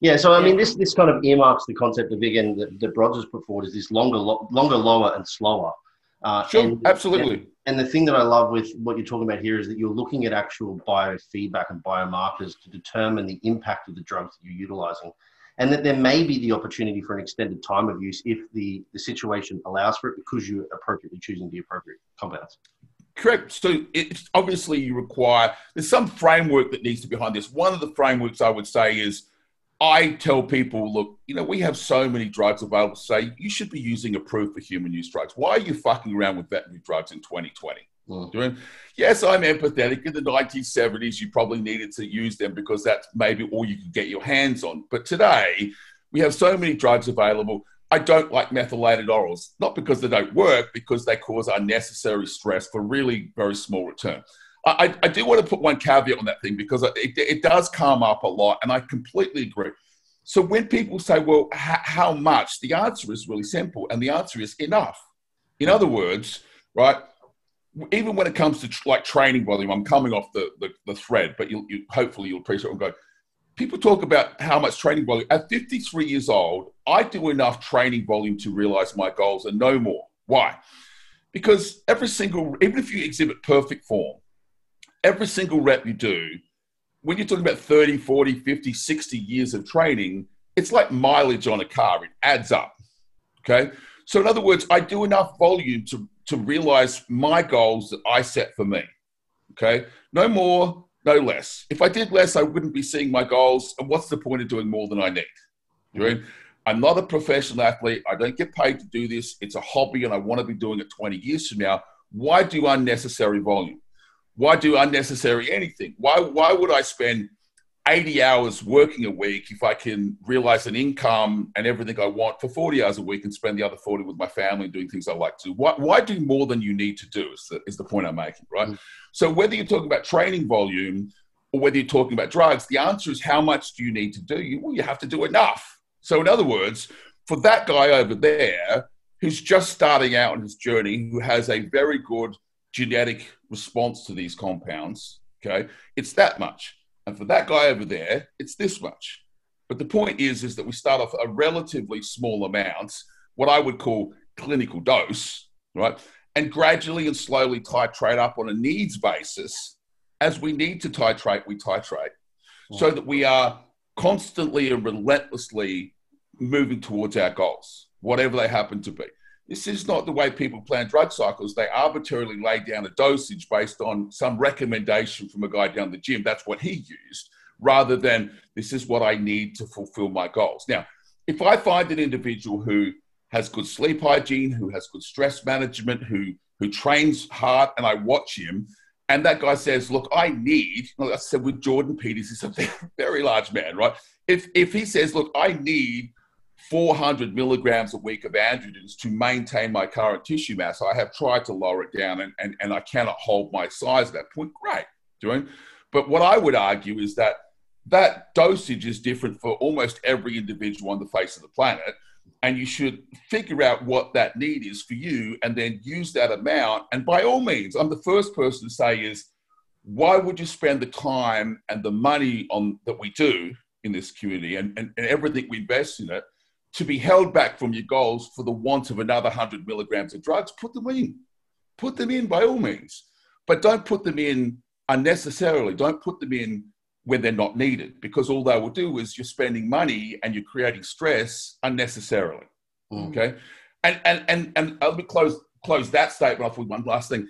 Yeah. So I mean, this kind of earmarks the concept of, again, that Brods has put forward, is this longer, lower, and slower. Sure. Absolutely. And the thing that I love with what you're talking about here is that you're looking at actual biofeedback and biomarkers to determine the impact of the drugs that you're utilizing. And that there may be the opportunity for an extended time of use if the situation allows for it, because you're appropriately choosing the appropriate compounds. Correct. So it's obviously you require, there's some framework that needs to be behind this. One of the frameworks I would say is, I tell people, look, you know, we have so many drugs available. Say, you should be using approved for human use drugs. Why are you fucking around with veterinary drugs in 2020? Yes, I'm empathetic. In the 1970s, you probably needed to use them because that's maybe all you could get your hands on. But today, we have so many drugs available. I don't like methylated orals, not because they don't work, because they cause unnecessary stress for really very small return. I do want to put one caveat on that thing, because it does come up a lot, and I completely agree. So when people say, well, how much? The answer is really simple, and the answer is enough. In other words, right, even when it comes to like training volume, I'm coming off the thread, but you hopefully you'll appreciate it. People talk about how much training volume. At 53 years old, I do enough training volume to realize my goals and no more. Why? Because even if you exhibit perfect form, every single rep you do, when you're talking about 30, 40, 50, 60 years of training, it's like mileage on a car. It adds up, okay? So in other words, I do enough volume to realize my goals that I set for me, okay? No more, no less. If I did less, I wouldn't be seeing my goals, and what's the point of doing more than I need? You know? I'm not a professional athlete. I don't get paid to do this. It's a hobby, and I want to be doing it 20 years from now. Why do unnecessary volume? Why do unnecessary anything? Why would I spend 80 hours working a week if I can realize an income and everything I want for 40 hours a week and spend the other 40 with my family and doing things I like to do? Why do more than you need to do is the point I'm making, right? Mm-hmm. So whether you're talking about training volume or whether you're talking about drugs, the answer is, how much do you need to do? Well, you have to do enough. So in other words, for that guy over there who's just starting out in his journey, who has a very good genetic response to these compounds, okay, it's that much. And for that guy over there, it's this much. But the point is that we start off a relatively small amount, what I would call clinical dose, right? And gradually and slowly titrate up on a needs basis. As we need to titrate, we titrate. So that we are constantly and relentlessly moving towards our goals, whatever they happen to be. This is not the way people plan drug cycles. They arbitrarily lay down a dosage based on some recommendation from a guy down the gym. That's what he used, rather than this is what I need to fulfill my goals. Now, if I find an individual who has good sleep hygiene, who has good stress management, who trains hard, and I watch him, and that guy says, look, I need, like I said with Jordan Peters, he's a very large man, right? If he says, look, I need 400 milligrams a week of androgens to maintain my current tissue mass, I have tried to lower it down and I cannot hold my size at that point, great. But what I would argue is that that dosage is different for almost every individual on the face of the planet. And you should figure out what that need is for you and then use that amount. And by all means, I'm the first person to say is, why would you spend the time and the money on that we do in this community and everything we invest in it to be held back from your goals for the want of another 100 milligrams of drugs? Put them in by all means, but don't put them in unnecessarily. Don't put them in when they're not needed, because all they will do is you're spending money and you're creating stress unnecessarily. Okay. And let me close that statement off with one last thing.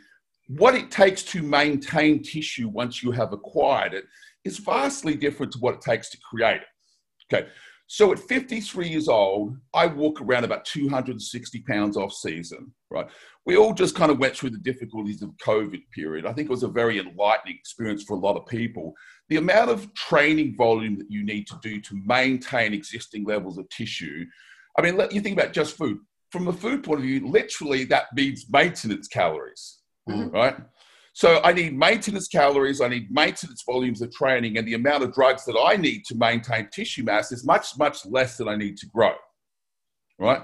What it takes to maintain tissue once you have acquired it is vastly different to what it takes to create it. Okay. So at 53 years old, I walk around about 260 pounds off season, right? We all just kind of went through the difficulties of COVID period. I think it was a very enlightening experience for a lot of people. The amount of training volume that you need to do to maintain existing levels of tissue. I mean, you think about just food. From a food point of view, literally that means maintenance calories, right? So I need maintenance calories, I need maintenance volumes of training, and the amount of drugs that I need to maintain tissue mass is much, much less than I need to grow, right?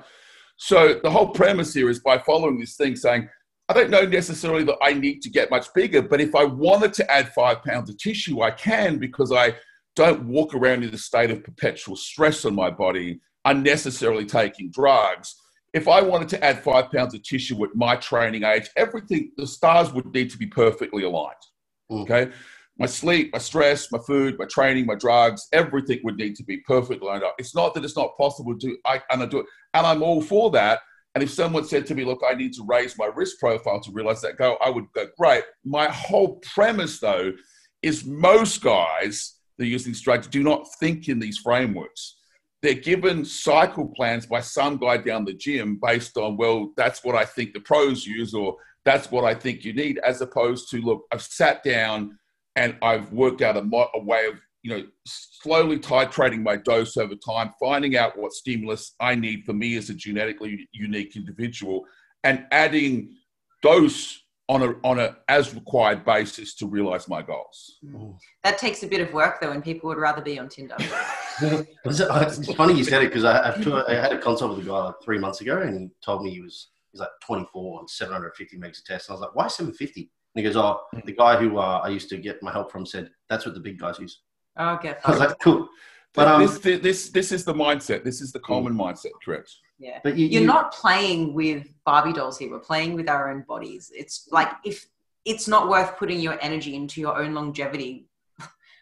So the whole premise here is by following this thing saying, I don't know necessarily that I need to get much bigger, but if I wanted to add 5 pounds of tissue, I can, because I don't walk around in a state of perpetual stress on my body, unnecessarily taking drugs. If I wanted to add 5 pounds of tissue at my training age, everything, the stars would need to be perfectly aligned, okay? My sleep, my stress, my food, my training, my drugs, everything would need to be perfectly lined up. It's not that it's not possible to do, and I do it, and I'm all for that. And if someone said to me, look, I need to raise my risk profile to realize that goal, I would go, great. My whole premise, though, is most guys that use these drugs do not think in these frameworks. They're given cycle plans by some guy down the gym based on, well, that's what I think the pros use, or that's what I think you need, as opposed to, look, I've sat down and I've worked out a way of, you know, slowly titrating my dose over time, finding out what stimulus I need for me as a genetically unique individual, and adding dose on a as required basis to realize my goals. That takes a bit of work though, and people would rather be on Tinder. It's funny you said it, because I had a consult with a guy like 3 months ago, and he told me he's like 24 and 750 megs a test. And I was like, why 750? And he goes, oh, the guy who I used to get my help from said, that's what the big guys use. Oh, okay. I was like, cool. But this is the mindset. This is the common mindset, correct? Yeah. But you're not playing with Barbie dolls here. We're playing with our own bodies. It's like, if it's not worth putting your energy into your own longevity,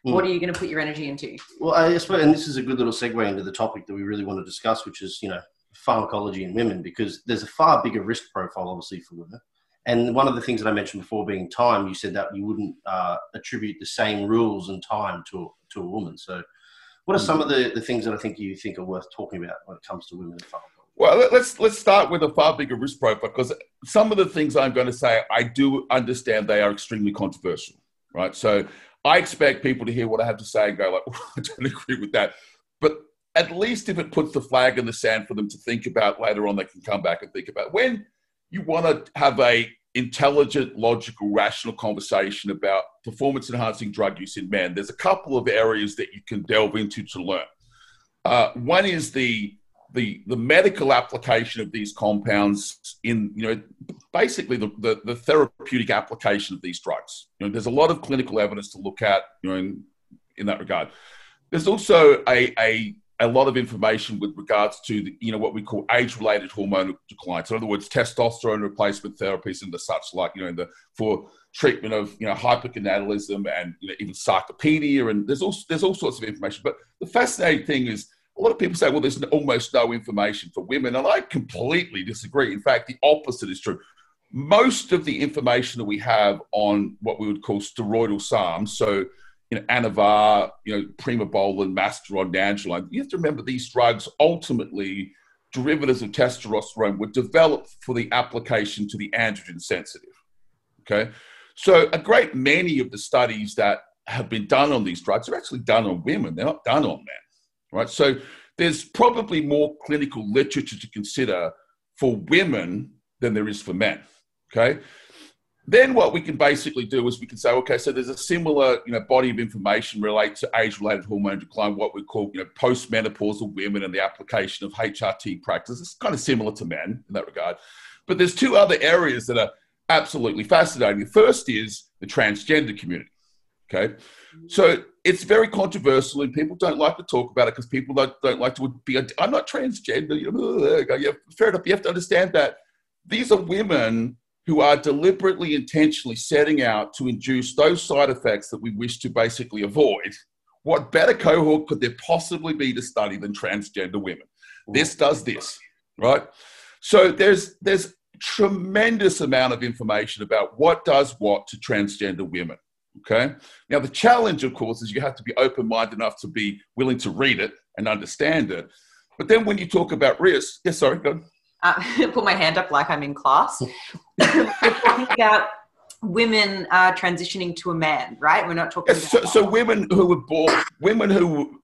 what are you going to put your energy into? Well, I suppose, and this is a good little segue into the topic that we really want to discuss, which is, you know, pharmacology in women, because there's a far bigger risk profile, obviously, for women. And one of the things that I mentioned before being time, you said that you wouldn't attribute the same rules and time to a woman. So what are some of the things that I think you think are worth talking about when it comes to women and pharmacology? Well, let's start with a far bigger risk profile, because some of the things I'm going to say, I do understand they are extremely controversial, right? So I expect people to hear what I have to say and go like, oh, I don't agree with that. But at least if it puts the flag in the sand for them to think about later on, they can come back and think about it. When you want to have a intelligent, logical, rational conversation about performance-enhancing drug use in men, there's a couple of areas that you can delve into to learn. One is the the medical application of these compounds in, you know, basically the therapeutic application of these drugs. You know, there's a lot of clinical evidence to look at, you know, in that regard. There's also a lot of information with regards to, the, you know, what we call age-related hormonal decline. So in other words, testosterone replacement therapies and the such like, you know, for treatment of, you know, hypergonadism and, you know, even sarcopenia. And there's all sorts of information. But the fascinating thing is, a lot of people say, well, there's almost no information for women. And I completely disagree. In fact, the opposite is true. Most of the information that we have on what we would call steroidal SARMs, so, you know, Anavar, you know, Primobolan, Masteron, Nandrolone, you have to remember these drugs, ultimately derivatives of testosterone, were developed for the application to the androgen sensitive. Okay. So a great many of the studies that have been done on these drugs are actually done on women. They're not done on men. Right. So there's probably more clinical literature to consider for women than there is for men. Okay. Then what we can basically do is we can say, okay, so there's a similar, you know, body of information related to age-related hormone decline, what we call, you know, postmenopausal women and the application of HRT practice. It's kind of similar to men in that regard. But there's two other areas that are absolutely fascinating. The first is the transgender community. Okay. So it's very controversial and people don't like to talk about it because people don't like to be, I'm not transgender. You know, fair enough. You have to understand that these are women who are deliberately, intentionally setting out to induce those side effects that we wish to basically avoid. What better cohort could there possibly be to study than transgender women? This does this, right? So there's tremendous amount of information about what does what to transgender women, okay? Now, the challenge, of course, is you have to be open-minded enough to be willing to read it and understand it. But then when you talk about risks, yes, sorry, go ahead. Put my hand up like I'm in class. Talking about women transitioning to a man, right? We're not talking about so women who were born, women who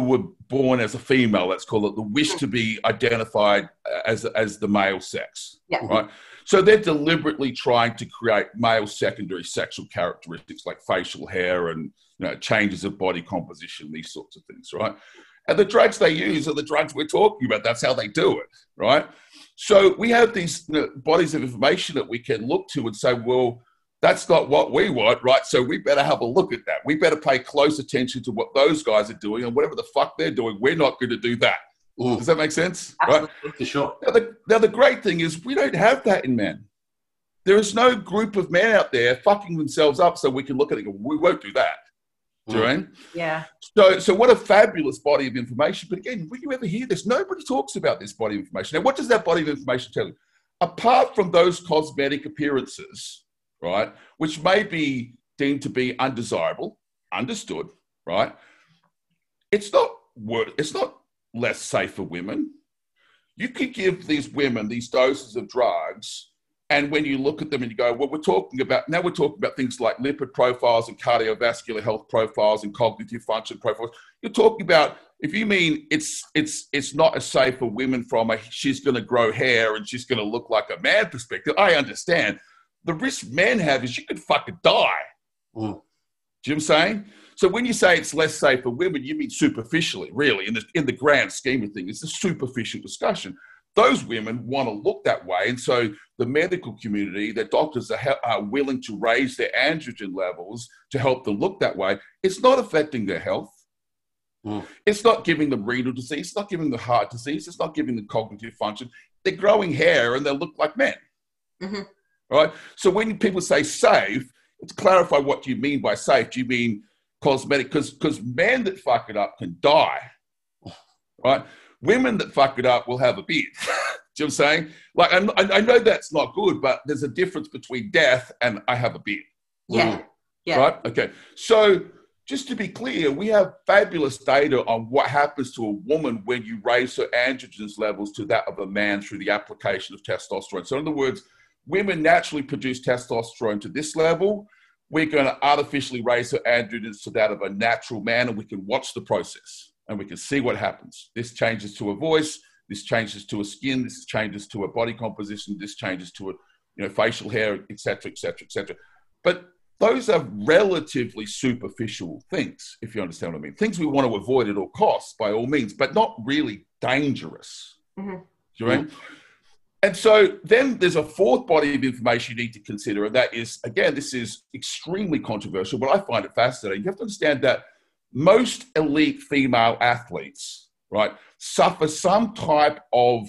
were born as a female, let's call it, the wish to be identified as the male sex, yeah. Right? So they're deliberately trying to create male secondary sexual characteristics like facial hair and, you know, changes of body composition, these sorts of things, right? And the drugs they use are the drugs we're talking about. That's how they do it, right? So we have these, you know, bodies of information that we can look to and say, well, that's not what we want, right? So we better have a look at that. We better pay close attention to what those guys are doing, and whatever the fuck they're doing, we're not going to do that. Ooh. Does that make sense? Absolutely. Right? For sure. Now, the great thing is we don't have that in men. There is no group of men out there fucking themselves up so we can look at it and go, we won't do that. Do you know what I mean? Yeah. So what a fabulous body of information. But again, will you ever hear this? Nobody talks about this body of information. Now, what does that body of information tell you? Apart from those cosmetic appearances, right, which may be deemed to be undesirable, understood, right? It's not less safe for women. You could give these women these doses of drugs, and when you look at them and you go, well, we're talking about things like lipid profiles and cardiovascular health profiles and cognitive function profiles. You're talking about, if you mean it's not as safe for women from a she's going to grow hair and she's going to look like a man perspective, I understand. The risk men have is you could fucking die. Mm. Do you know what I'm saying? So when you say it's less safe for women, you mean superficially, really, in the grand scheme of things. It's a superficial discussion. Those women want to look that way. And so the medical community, the doctors are willing to raise their androgen levels to help them look that way. It's not affecting their health. Mm. It's not giving them renal disease. It's not giving them heart disease. It's not giving them cognitive function. They're growing hair and they look like men. Mm-hmm. Right? So when people say safe, let's clarify what you mean by safe. Do you mean cosmetic? Because men that fuck it up can die. Right? Women that fuck it up will have a beard. Do you know what I'm saying? Like, I know that's not good, but there's a difference between death and I have a beard. Yeah. Yeah. Right? Okay. So just to be clear, we have fabulous data on what happens to a woman when you raise her androgens levels to that of a man through the application of testosterone. So in other words, women naturally produce testosterone to this level. We're going to artificially raise her androgens to that of a natural man, and we can watch the process. And we can see what happens. This changes to a voice. This changes to a skin. This changes to a body composition. This changes to a, you know, facial hair, et cetera, et cetera, et cetera. But Those are relatively superficial things, if you understand what I mean. Things we want to avoid at all costs, by all means, but not really dangerous. Mm-hmm. Do you know what I mean? And so then there's a fourth body of information you need to consider, and that is, again, this is extremely controversial, but I find it fascinating. You have to understand that most elite female athletes, right, suffer some type of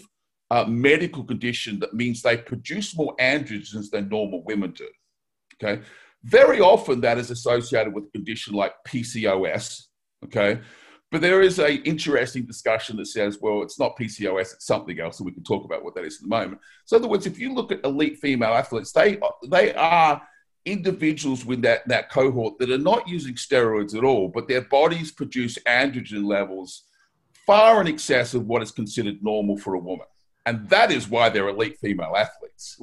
medical condition that means they produce more androgens than normal women do, okay? Very often that is associated with a condition like PCOS, okay? But there is an interesting discussion that says, well, it's not PCOS, it's something else, and we can talk about what that is in a moment. So in other words, if you look at elite female athletes, they are individuals with that cohort that are not using steroids at all, but their bodies produce androgen levels far in excess of what is considered normal for a woman. And that is why they're elite female athletes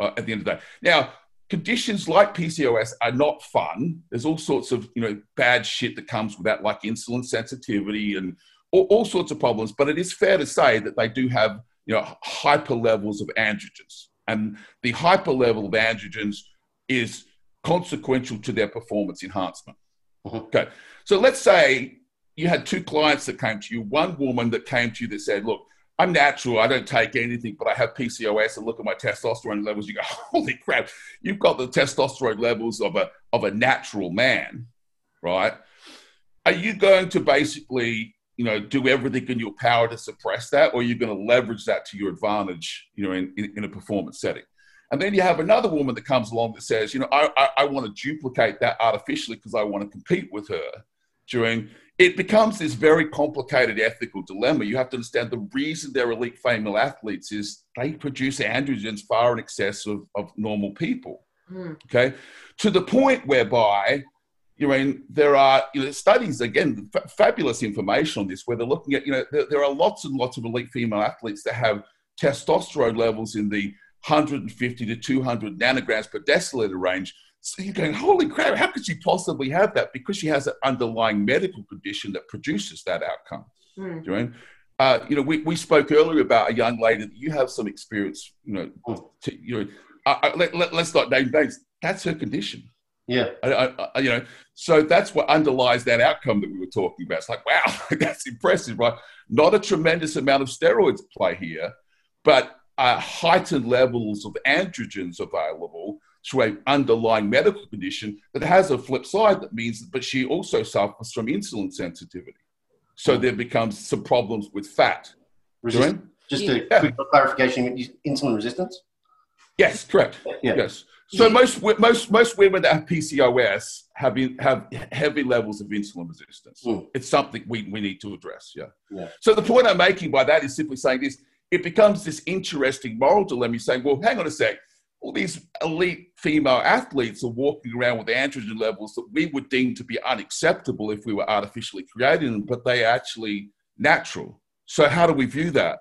at the end of the day. Now, conditions like PCOS are not fun. There's all sorts of, bad shit that comes with that, like insulin sensitivity and all sorts of problems. But it is fair to say that they do have, hyper levels of androgens. And the hyper level of androgens is consequential to their performance enhancement. Okay. So let's say you had two clients that came to you, one woman that came to you that said, look, I'm natural, I don't take anything, but I have PCOS, and look at my testosterone levels. You go, holy crap, you've got the testosterone levels of a natural man, right? Are you going to basically, do everything in your power to suppress that, or are you going to leverage that to your advantage, in a performance setting? And then you have another woman that comes along that says, I want to duplicate that artificially because I want to compete with her during... It becomes this very complicated ethical dilemma. You have to understand the reason they're elite female athletes is they produce androgens far in excess of normal people, okay? To the point whereby, there are studies, again, fabulous information on this, where they're looking at, there are lots and lots of elite female athletes that have testosterone levels in the 150 to 200 nanograms per deciliter range. So you're going, holy crap, how could she possibly have that? Because she has an underlying medical condition that produces that outcome. Mm. We spoke earlier about a young lady that you have some experience, let's not name names. That's her condition. Yeah. So that's what underlies that outcome that we were talking about. It's like, wow, that's impressive, right? Not a tremendous amount of steroids at play here, but heightened levels of androgens available to an underlying medical condition that has a flip side that means, but she also suffers from insulin sensitivity. So there becomes some problems with fat. Just a quick clarification, insulin resistance? Yes, correct. Yeah. Yes. So most women that have PCOS have heavy levels of insulin resistance. Mm. It's something we need to address, yeah. So the point I'm making by that is simply saying this, it becomes this interesting moral dilemma. You're saying, well, hang on a sec, all these elite female athletes are walking around with androgen levels that we would deem to be unacceptable if we were artificially creating them, but they are actually natural. So how do we view that?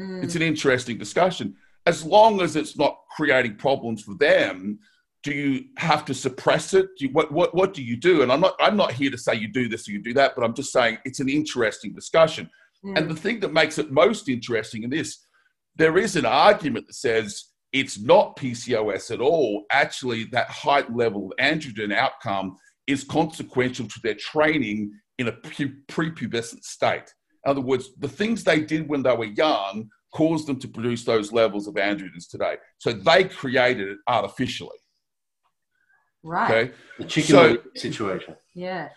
Mm. It's an interesting discussion. As long as it's not creating problems for them, do you have to suppress it? What do you do? And I'm not here to say you do this or you do that, but I'm just saying it's an interesting discussion. Mm. And the thing that makes it most interesting in this, there is an argument that says, it's not PCOS at all. Actually, that height level of androgen outcome is consequential to their training in a prepubescent state. In other words, the things they did when they were young caused them to produce those levels of androgens today. So they created it artificially. Right. Okay? The chicken situation. Yeah.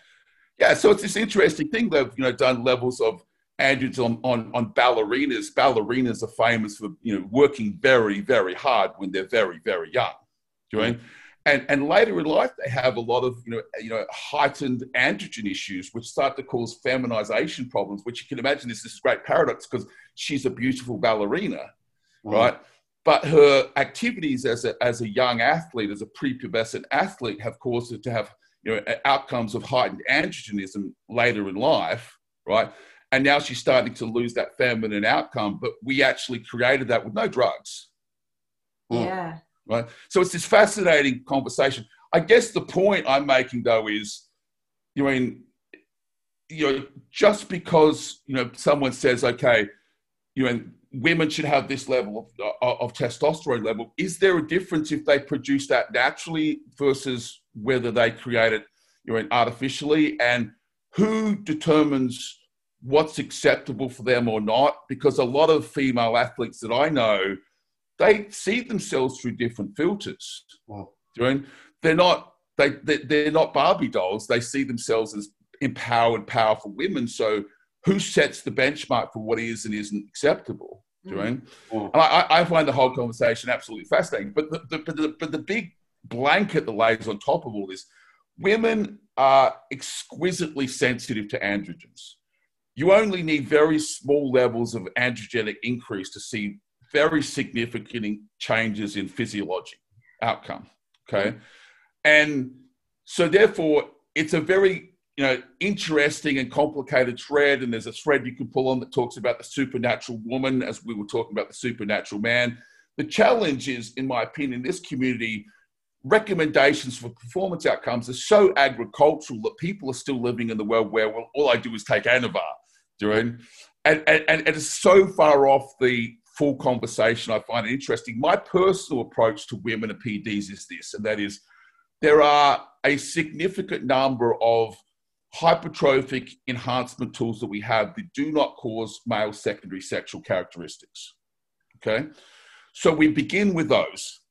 Yeah, so it's this interesting thing. They've done levels of androgens on ballerinas. Ballerinas are famous for working very, very hard when they're very, very young. Do you know what I mean? And later in life they have a lot of heightened androgen issues which start to cause feminization problems, which you can imagine is this great paradox because she's a beautiful ballerina, right? But her activities as a young athlete, as a prepubescent athlete, have caused her to have outcomes of heightened androgenism later in life, right? And now she's starting to lose that feminine outcome, but we actually created that with no drugs. Yeah. Right. So it's this fascinating conversation. I guess the point I'm making though is, just because, someone says, okay, women should have this level of testosterone level. Is there a difference if they produce that naturally versus whether they create it, artificially? And who determines what's acceptable for them or not? Because a lot of female athletes that I know, they see themselves through different filters. Wow. They're not Barbie dolls. They see themselves as empowered, powerful women. So who sets the benchmark for what is and isn't acceptable? And I find the whole conversation absolutely fascinating. But the big blanket that lays on top of all this, women are exquisitely sensitive to androgens. You only need very small levels of androgenic increase to see very significant changes in physiology outcome. Okay. And so therefore it's a very, interesting and complicated thread. And there's a thread you can pull on that talks about the supernatural woman, as we were talking about the supernatural man. The challenge is, in my opinion, in this community, recommendations for performance outcomes are so agricultural that people are still living in the world where, well, all I do is take Anavar. And it is so far off the full conversation. I find it interesting. My personal approach to women and PEDs is this, and that is, there are a significant number of hypertrophic enhancement tools that we have that do not cause male secondary sexual characteristics. Okay. So we begin with those,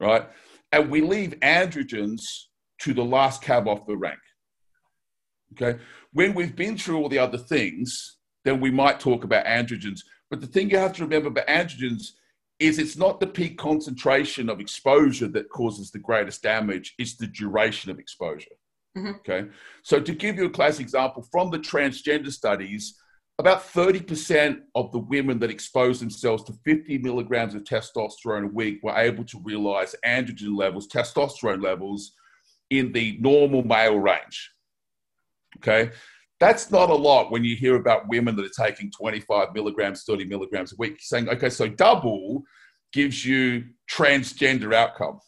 right? And we leave androgens to the last cab off the rank. Okay. When we've been through all the other things, then we might talk about androgens. But the thing you have to remember about androgens is it's not the peak concentration of exposure that causes the greatest damage. It's the duration of exposure. Mm-hmm. Okay. So to give you a classic example from the transgender studies, about 30% of the women that exposed themselves to 50 milligrams of testosterone a week were able to realize androgen levels, testosterone levels in the normal male range. Okay. That's not a lot when you hear about women that are taking 25 milligrams, 30 milligrams a week. You're saying, okay, so double gives you transgender outcome,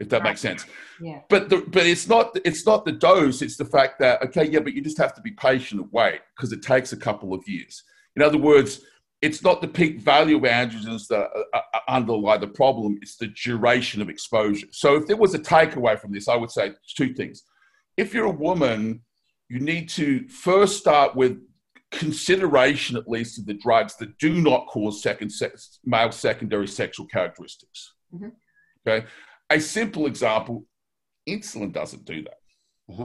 if that makes sense. Yeah. But it's not the dose. It's the fact that, okay, yeah, but you just have to be patient and wait because it takes a couple of years. In other words, it's not the peak value of androgens that underlie the problem. It's the duration of exposure. So if there was a takeaway from this, I would say two things. If you're a woman, you need to first start with consideration, at least, of the drugs that do not cause male secondary sexual characteristics. Mm-hmm. Okay, a simple example: insulin doesn't do that. Mm-hmm.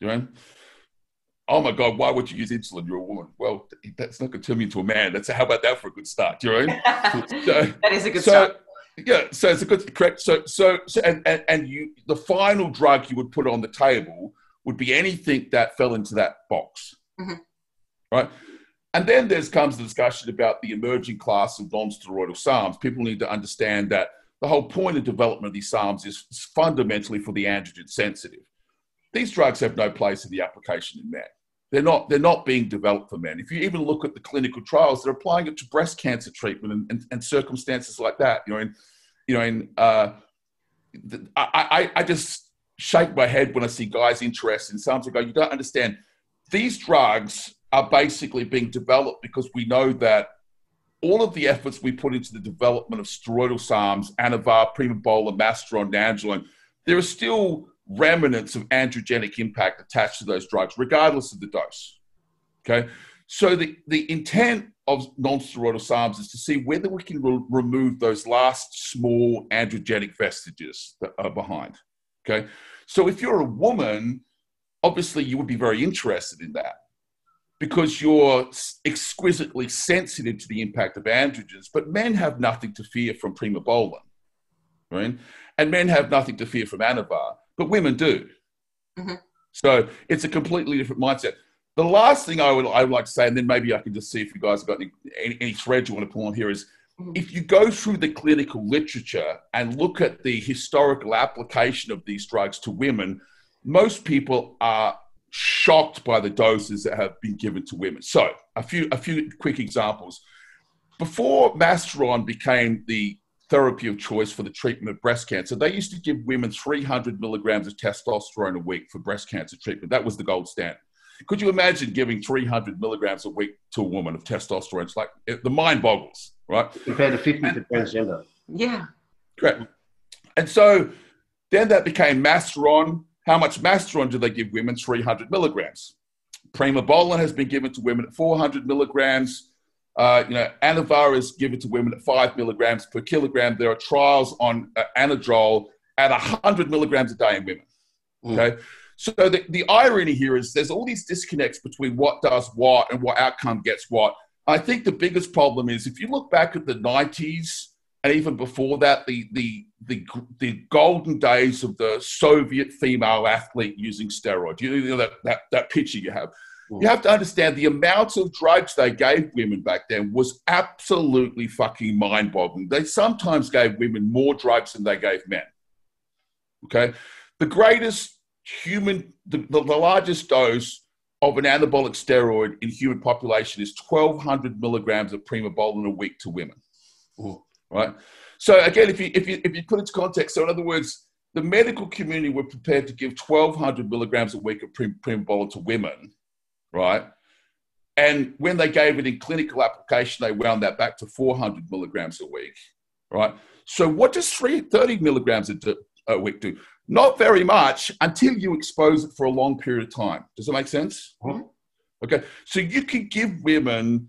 You know, oh my God, why would you use insulin? You're a woman. Well, that's not going to turn me into a man. That's how about that for a good start? You know, that is a good start. Yeah, so it's a good correct. So you, the final drug you would put on the table would be anything that fell into that box, mm-hmm. right? And then comes the discussion about the emerging class of non-steroidal SARMs. People need to understand that the whole point of development of these SARMs is fundamentally for the androgen sensitive. These drugs have no place in the application in men. They're not being developed for men. If you even look at the clinical trials, they're applying it to breast cancer treatment and circumstances like that. I just shake my head when I see guys interested in SARMs and go, you don't understand. These drugs are basically being developed because we know that all of the efforts we put into the development of steroidal SARMs, Anavar, Primobola, Masteron, Nandrolone, there are still remnants of androgenic impact attached to those drugs, regardless of the dose. Okay. So the intent of non-steroidal SARMs is to see whether we can remove those last small androgenic vestiges that are behind. Okay. So if you're a woman, obviously you would be very interested in that because you're exquisitely sensitive to the impact of androgens, but men have nothing to fear from Primobolan, right? And men have nothing to fear from Anavar, but women do. Mm-hmm. So it's a completely different mindset. The last thing I would like to say, and then maybe I can just see if you guys have got any thread you want to pull on here is, if you go through the clinical literature and look at the historical application of these drugs to women, most people are shocked by the doses that have been given to women. So a few quick examples. Before Masteron became the therapy of choice for the treatment of breast cancer, they used to give women 300 milligrams of testosterone a week for breast cancer treatment. That was the gold standard. Could you imagine giving 300 milligrams a week to a woman of testosterone? It's like, the mind boggles, right? Compared to 50 to transgender. Yeah. Correct. And so then that became Masteron. How much Masteron do they give women? 300 milligrams. Premabolan has been given to women at 400 milligrams. Anavar is given to women at 5 milligrams per kilogram. There are trials on Anadrol at 100 milligrams a day in women. Okay. So the irony here is there's all these disconnects between what does what and what outcome gets what. I think the biggest problem is if you look back at the 90s and even before that, the golden days of the Soviet female athlete using steroids, you know that picture you have. You have to understand the amount of drugs they gave women back then was absolutely fucking mind-boggling. They sometimes gave women more drugs than they gave men. Okay? The greatest human, the largest dose of an anabolic steroid in human population is 1,200 milligrams of premabolan a week to women. Ooh. Right? So again, if you put it into context, so in other words, the medical community were prepared to give 1,200 milligrams a week of premabolan to women. Right? And when they gave it in clinical application, they wound that back to 400 milligrams a week. Right? So what does 30 milligrams a week do? Not very much until you expose it for a long period of time. Does that make sense? Mm-hmm. Okay. So you can give women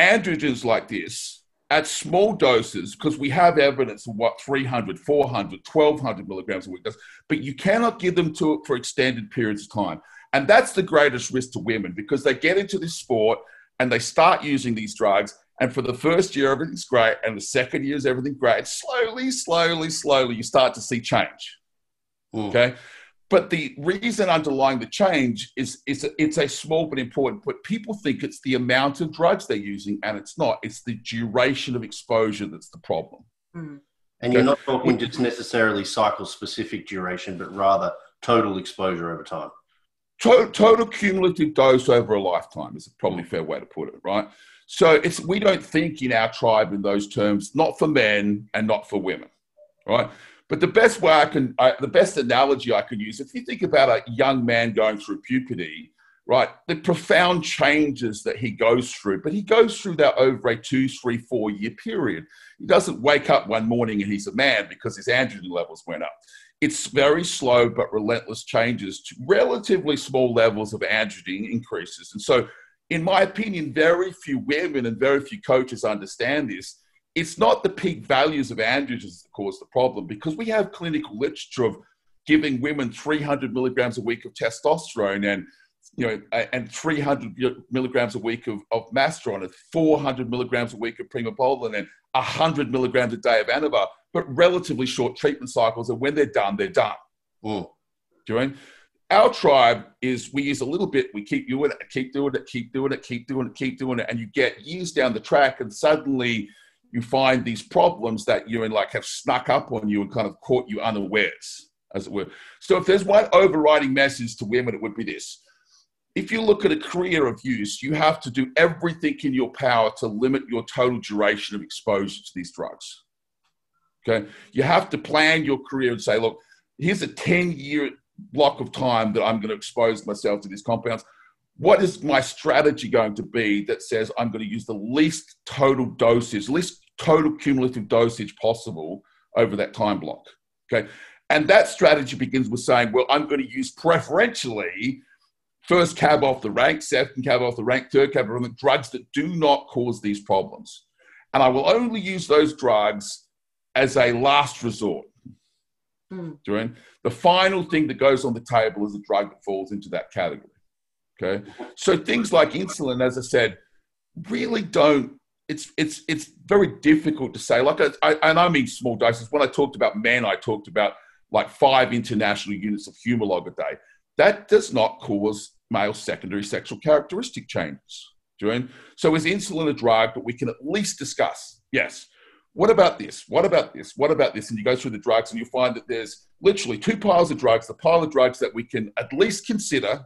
androgens like this at small doses because we have evidence of what 300, 400, 1,200 milligrams a week does, but you cannot give them to it for extended periods of time. And that's the greatest risk to women because they get into this sport and they start using these drugs. And for the first year, everything's great. And the second year is everything great. Slowly, you start to see change. Ooh. Okay. But the reason underlying the change is it's a small but important, but people think it's the amount of drugs they're using and it's not. It's the duration of exposure that's the problem. Mm. And okay? You're not talking just necessarily cycle-specific duration, but rather total exposure over time. Total cumulative dose over a lifetime is probably a fair way to put it, right? So we don't think in our tribe in those terms, not for men and not for women, right? But the best way the best analogy I could use, if you think about a young man going through puberty, right, the profound changes that he goes through, but he goes through that over a 2, 3, 4 year period. He doesn't wake up one morning and he's a man because his androgen levels went up. It's very slow but relentless changes to relatively small levels of androgen increases. And so, in my opinion, very few women and very few coaches understand this. It's not the peak values of androgens that cause the problem because we have clinical literature of giving women 300 milligrams a week of testosterone and 300 milligrams a week of Masteron and 400 milligrams a week of Premabolan and 100 milligrams a day of Anavar, but relatively short treatment cycles. And when they're done, they're done. Mm. Do you know? Our tribe is, we use a little bit, we keep doing it. And you get years down the track and suddenly you find these problems that you have snuck up on you and kind of caught you unawares, as it were. So if there's one overriding message to women, it would be this. If you look at a career of use, you have to do everything in your power to limit your total duration of exposure to these drugs. Okay, you have to plan your career and say, look, here's a 10-year block of time that I'm going to expose myself to these compounds. What is my strategy going to be that says I'm going to use the least total dosage, least total cumulative dosage possible over that time block? Okay, and that strategy begins with saying, well, I'm going to use preferentially first cab off the rank, second cab off the rank, third cab off the rank, drugs that do not cause these problems. And I will only use those drugs as a last resort. Mm. The final thing that goes on the table is a drug that falls into that category. Okay. So things like insulin, as I said, really don't, it's very difficult to say. Like, I mean small doses. When I talked about men, I talked about like 5 international units of Humalog a day. That does not cause male secondary sexual characteristic changes. Do you know? So is insulin a drug that we can at least discuss? Yes. What about this? What about this? What about this? And you go through the drugs and you find that there's literally 2 piles of drugs, the pile of drugs that we can at least consider,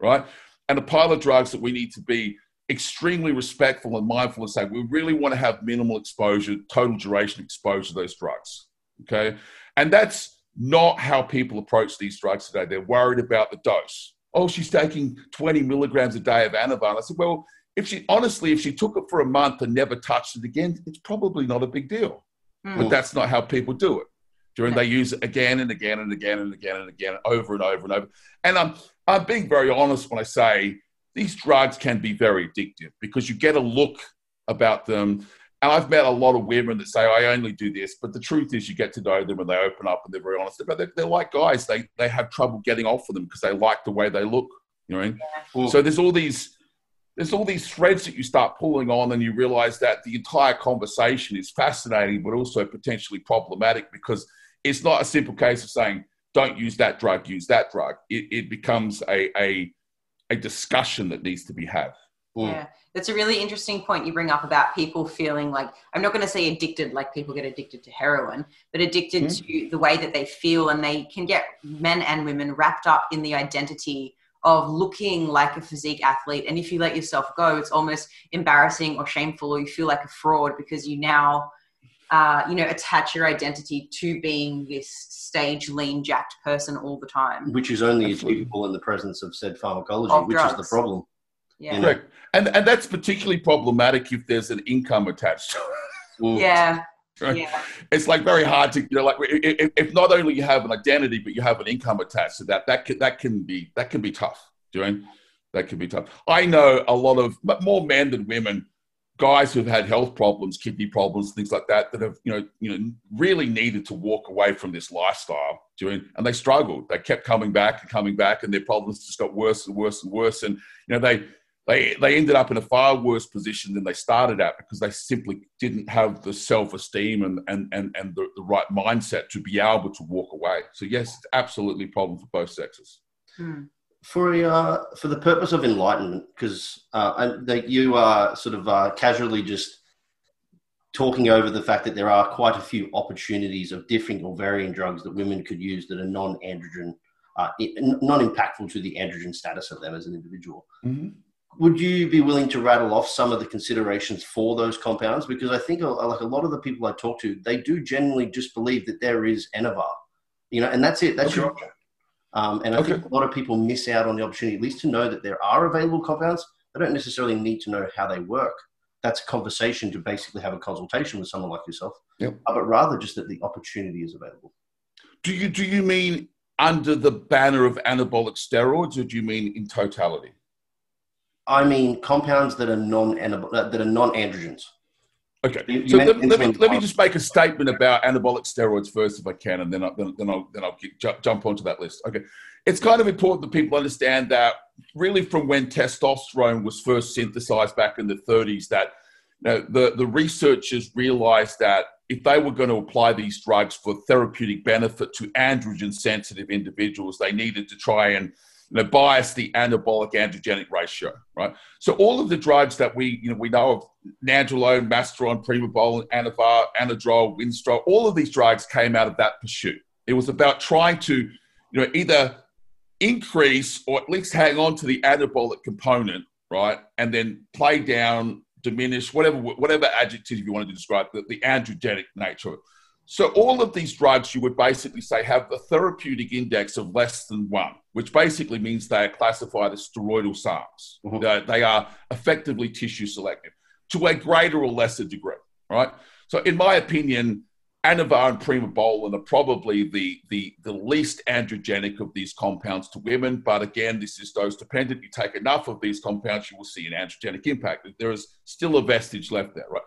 right? And a pile of drugs that we need to be extremely respectful and mindful and say, we really want to have minimal exposure, total duration exposure to those drugs, okay? And that's not how people approach these drugs today. They're worried about the dose. oh, she's taking 20 milligrams a day of Anavan. I said, well, if she took it for a month and never touched it again, it's probably not a big deal. Mm. But that's not how people do it. They use it again and again and again and again and again, over and over and over. And I'm being very honest when I say these drugs can be very addictive because you get a look about them. And I've met a lot of women that say, I only do this. But the truth is you get to know them and they open up and they're very honest. But they're like guys. They have trouble getting off of them because they like the way they look. You know what I mean? Yeah. So there's all these threads that you start pulling on, and you realize that the entire conversation is fascinating but also potentially problematic because it's not a simple case of saying, don't use that drug, use that drug. It becomes a discussion that needs to be had. Yeah, that's a really interesting point you bring up about people feeling like, I'm not going to say addicted, like people get addicted to heroin, but addicted to the way that they feel, and they can get, men and women, wrapped up in the identity of looking like a physique athlete. And if you let yourself go, it's almost embarrassing or shameful, or you feel like a fraud because you now... attach your identity to being this stage lean jacked person all the time, which is only achievable in the presence of said pharmacology, of which drugs. Is the problem. Yeah, you know? Correct. And that's particularly problematic if there's an income attached to it. Ooh. Yeah. Right? Yeah, it's like very hard to, if not only you have an identity but you have an income attached to that, that can be tough. Do you know? That can be tough. I know a lot of, but more men than women, guys who've had health problems, kidney problems, things like that, that have really needed to walk away from this lifestyle, and they struggled. They kept coming back, and their problems just got worse and worse and worse. And they ended up in a far worse position than they started at because they simply didn't have the self-esteem and the right mindset to be able to walk away. So yes, it's absolutely a problem for both sexes. Hmm. For the purpose of enlightenment, because you are sort of casually just talking over the fact that there are quite a few opportunities of different or varying drugs that women could use that are non-androgen, non-impactful to the androgen status of them as an individual. Mm-hmm. Would you be willing to rattle off some of the considerations for those compounds? Because I think like a lot of the people I talk to, they do generally just believe that there is Anavar, and that's it. That's your option. And I think a lot of people miss out on the opportunity, at least to know that there are available compounds. They don't necessarily need to know how they work. That's a conversation to basically have a consultation with someone like yourself, but rather just that the opportunity is available. Do you mean under the banner of anabolic steroids, or do you mean in totality? I mean compounds that are non-androgens. Okay, so let me just make a statement about anabolic steroids first, if I can, and then I'll jump onto that list. Okay, it's kind of important that people understand that really from when testosterone was first synthesized back in the 1930s, that the researchers realized that if they were going to apply these drugs for therapeutic benefit to androgen-sensitive individuals, they needed to try and bias the anabolic androgenic ratio, right? So all of the drugs that we know of, nandrolone, masteron, primobolan, Anavar, Anadrol, Winstrol, all of these drugs came out of that pursuit. It was about trying to, either increase or at least hang on to the anabolic component, right? And then play down, diminish, whatever adjective you wanted to describe the androgenic nature. So all of these drugs, you would basically say, have a therapeutic index of less than 1, which basically means they are classified as steroidal SARMs. Mm-hmm. They are effectively tissue selective to a greater or lesser degree, right? So in my opinion, Anavar and Primobolan are probably the least androgenic of these compounds to women. But again, this is dose dependent. You take enough of these compounds, you will see an androgenic impact. There is still a vestige left there, right?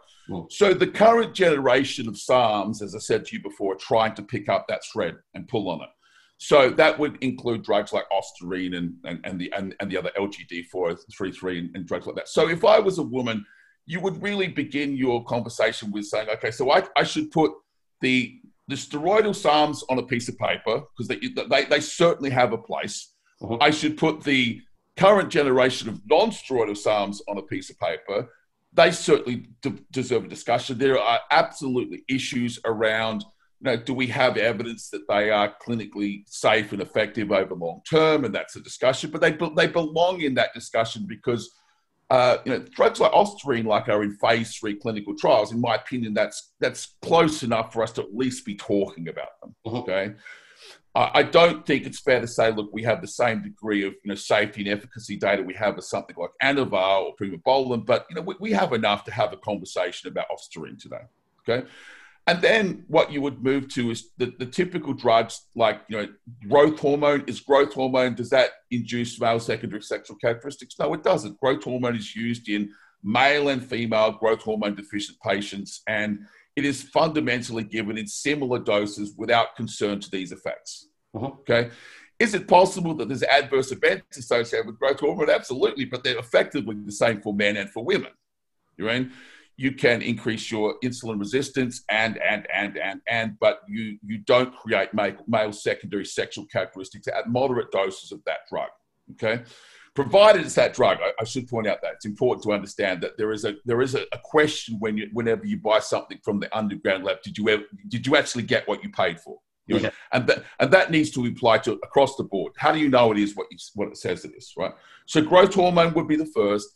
So the current generation of SARMs, as I said to you before, are trying to pick up that thread and pull on it. So that would include drugs like Ostarine and the other LGD433 and drugs like that. So if I was a woman, you would really begin your conversation with saying, okay, so I should put the steroidal SARMs on a piece of paper because they certainly have a place. Uh-huh. I should put the current generation of non-steroidal SARMs on a piece of paper. They certainly deserve a discussion. There are absolutely issues around, do we have evidence that they are clinically safe and effective over long term? And that's a discussion, but they belong in that discussion because drugs like Ostarine, are in phase 3 clinical trials. In my opinion, that's close enough for us to at least be talking about them. Okay. I don't think it's fair to say, look, we have the same degree of safety and efficacy data we have with something like Anavar or Primobolan, but we have enough to have a conversation about Osterin today, okay? And then what you would move to is the typical drugs like, growth hormone. Is growth hormone, does that induce male secondary sexual characteristics? No, it doesn't. Growth hormone is used in male and female growth hormone deficient patients, and it is fundamentally given in similar doses without concern to these effects, okay? Is it possible that there's adverse events associated with growth hormone? Absolutely, but they're effectively the same for men and for women, You can increase your insulin resistance but you don't create male secondary sexual characteristics at moderate doses of that drug, okay? Provided it's that drug, I should point out that it's important to understand that there is a question whenever you buy something from the underground lab, did you actually get what you paid for? Yeah. And that needs to apply to across the board. How do you know it is what it says it is, right? So growth hormone would be the first.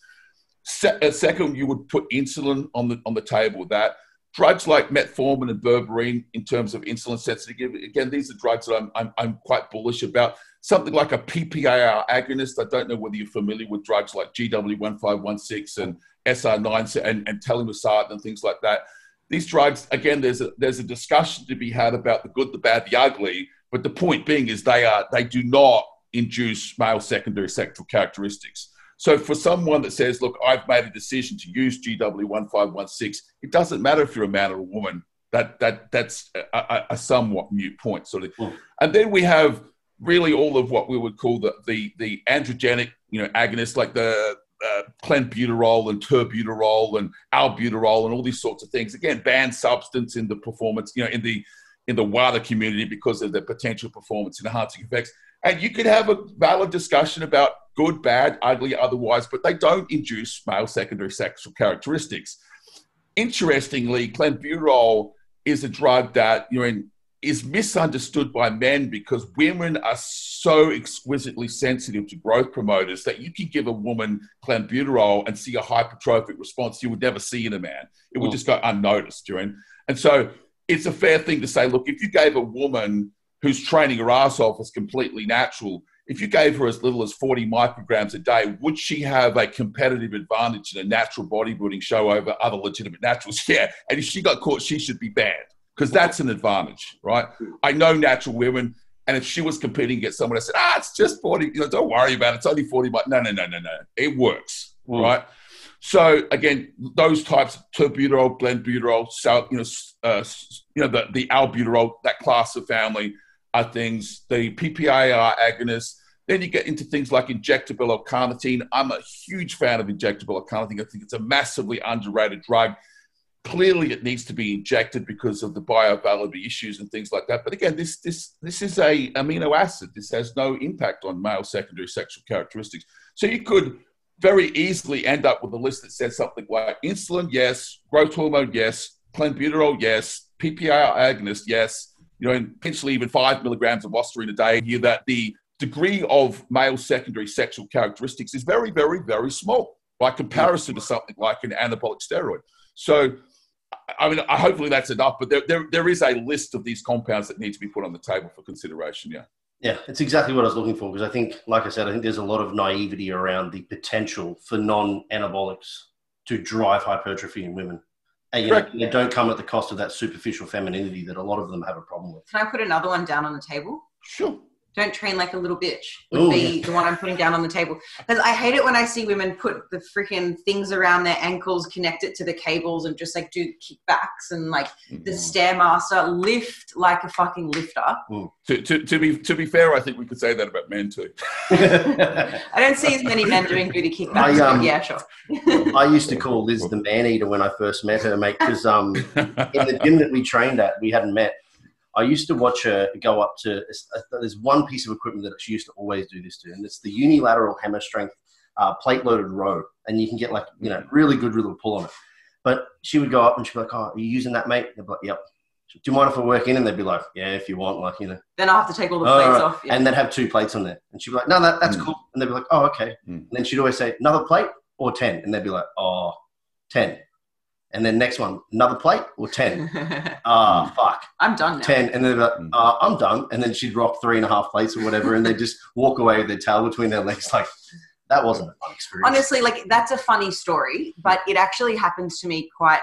Second, you would put insulin on the table with that. Drugs like metformin and berberine in terms of insulin sensitivity, again, these are drugs that I'm quite bullish about. Something like a PPAR agonist, I don't know whether you're familiar with drugs like GW1516 and SR9 and telmisartan and things like that. These drugs, again, there's a discussion to be had about the good, the bad, the ugly, but the point being is they do not induce male secondary sexual characteristics. So for someone that says, look, I've made a decision to use GW1516, it doesn't matter if you're a man or a woman. That's a somewhat mute point. Sort of. And then we have really all of what we would call the androgenic agonists, like the clenbuterol and terbuterol and albuterol and all these sorts of things. Again, banned substance in the performance, in the wider community because of the potential performance enhancing effects. And you could have a valid discussion about good, bad, ugly, otherwise, but they don't induce male secondary sexual characteristics. Interestingly, clenbuterol is a drug that is misunderstood by men because women are so exquisitely sensitive to growth promoters that you can give a woman clenbuterol and see a hypertrophic response you would never see in a man. It would just go unnoticed. And so it's a fair thing to say, look, if you gave a woman who's training her ass off as completely natural, if you gave her as little as 40 micrograms a day, would she have a competitive advantage in a natural bodybuilding show over other legitimate naturals? Yeah. And if she got caught, she should be banned because that's an advantage, right? I know natural women, and if she was competing against someone, I said, it's just 40, don't worry about it. It's only 40. No. It works, right? So again, those types of terbuterol, glenbuterol, the albuterol, that class of family, are things, the PPAR agonists. Then you get into things like injectable L-carnitine. I'm a huge fan of injectable L-carnitine. I think it's a massively underrated drug. Clearly, it needs to be injected because of the bioavailability issues and things like that. But again, this is a amino acid. This has no impact on male secondary sexual characteristics. So you could very easily end up with a list that says something like insulin, yes, growth hormone, yes, clenbuterol, yes, PPAR agonist, yes, and potentially even 5 milligrams of Osterin a day. Here, that the degree of male secondary sexual characteristics is very, very, very small by comparison to something like an anabolic steroid. So, hopefully that's enough, but there is a list of these compounds that need to be put on the table for consideration, yeah. Yeah, it's exactly what I was looking for because I think there's a lot of naivety around the potential for non-anabolics to drive hypertrophy in women. And they don't come at the cost of that superficial femininity that a lot of them have a problem with. Can I put another one down on the table? Sure. Don't train like a little bitch would be the one I'm putting down on the table. Because I hate it when I see women put the freaking things around their ankles, connect it to the cables and just like do kickbacks and like the Stairmaster lift like a fucking lifter. To be fair, I think we could say that about men too. I don't see as many men doing booty kickbacks, but yeah, sure. I used to call Liz the man-eater when I first met her, mate, because in the gym that we trained at, we hadn't met. I used to watch her go up to – there's one piece of equipment that she used to always do this to, and it's the unilateral hammer strength plate-loaded row, and you can get, like, really good little pull on it. But she would go up and she'd be like, are you using that, mate? They'd be like, yep. Do you mind if I work in? And they'd be like, yeah, if you want, Then I'll have to take all the plates off. Yeah. And they'd have 2 plates on there. And she'd be like, no, that's cool. And they'd be like, oh, okay. And then she'd always say, another plate or 10? And they'd be like, oh, 10. And then next one, another plate or 10? Ah, fuck. I'm done now. 10. And then I'm done. And then she'd rock 3.5 plates or whatever. And they'd just walk away with their tail between their legs. Like, that wasn't a fun experience. Honestly, like, that's a funny story, but it actually happens to me quite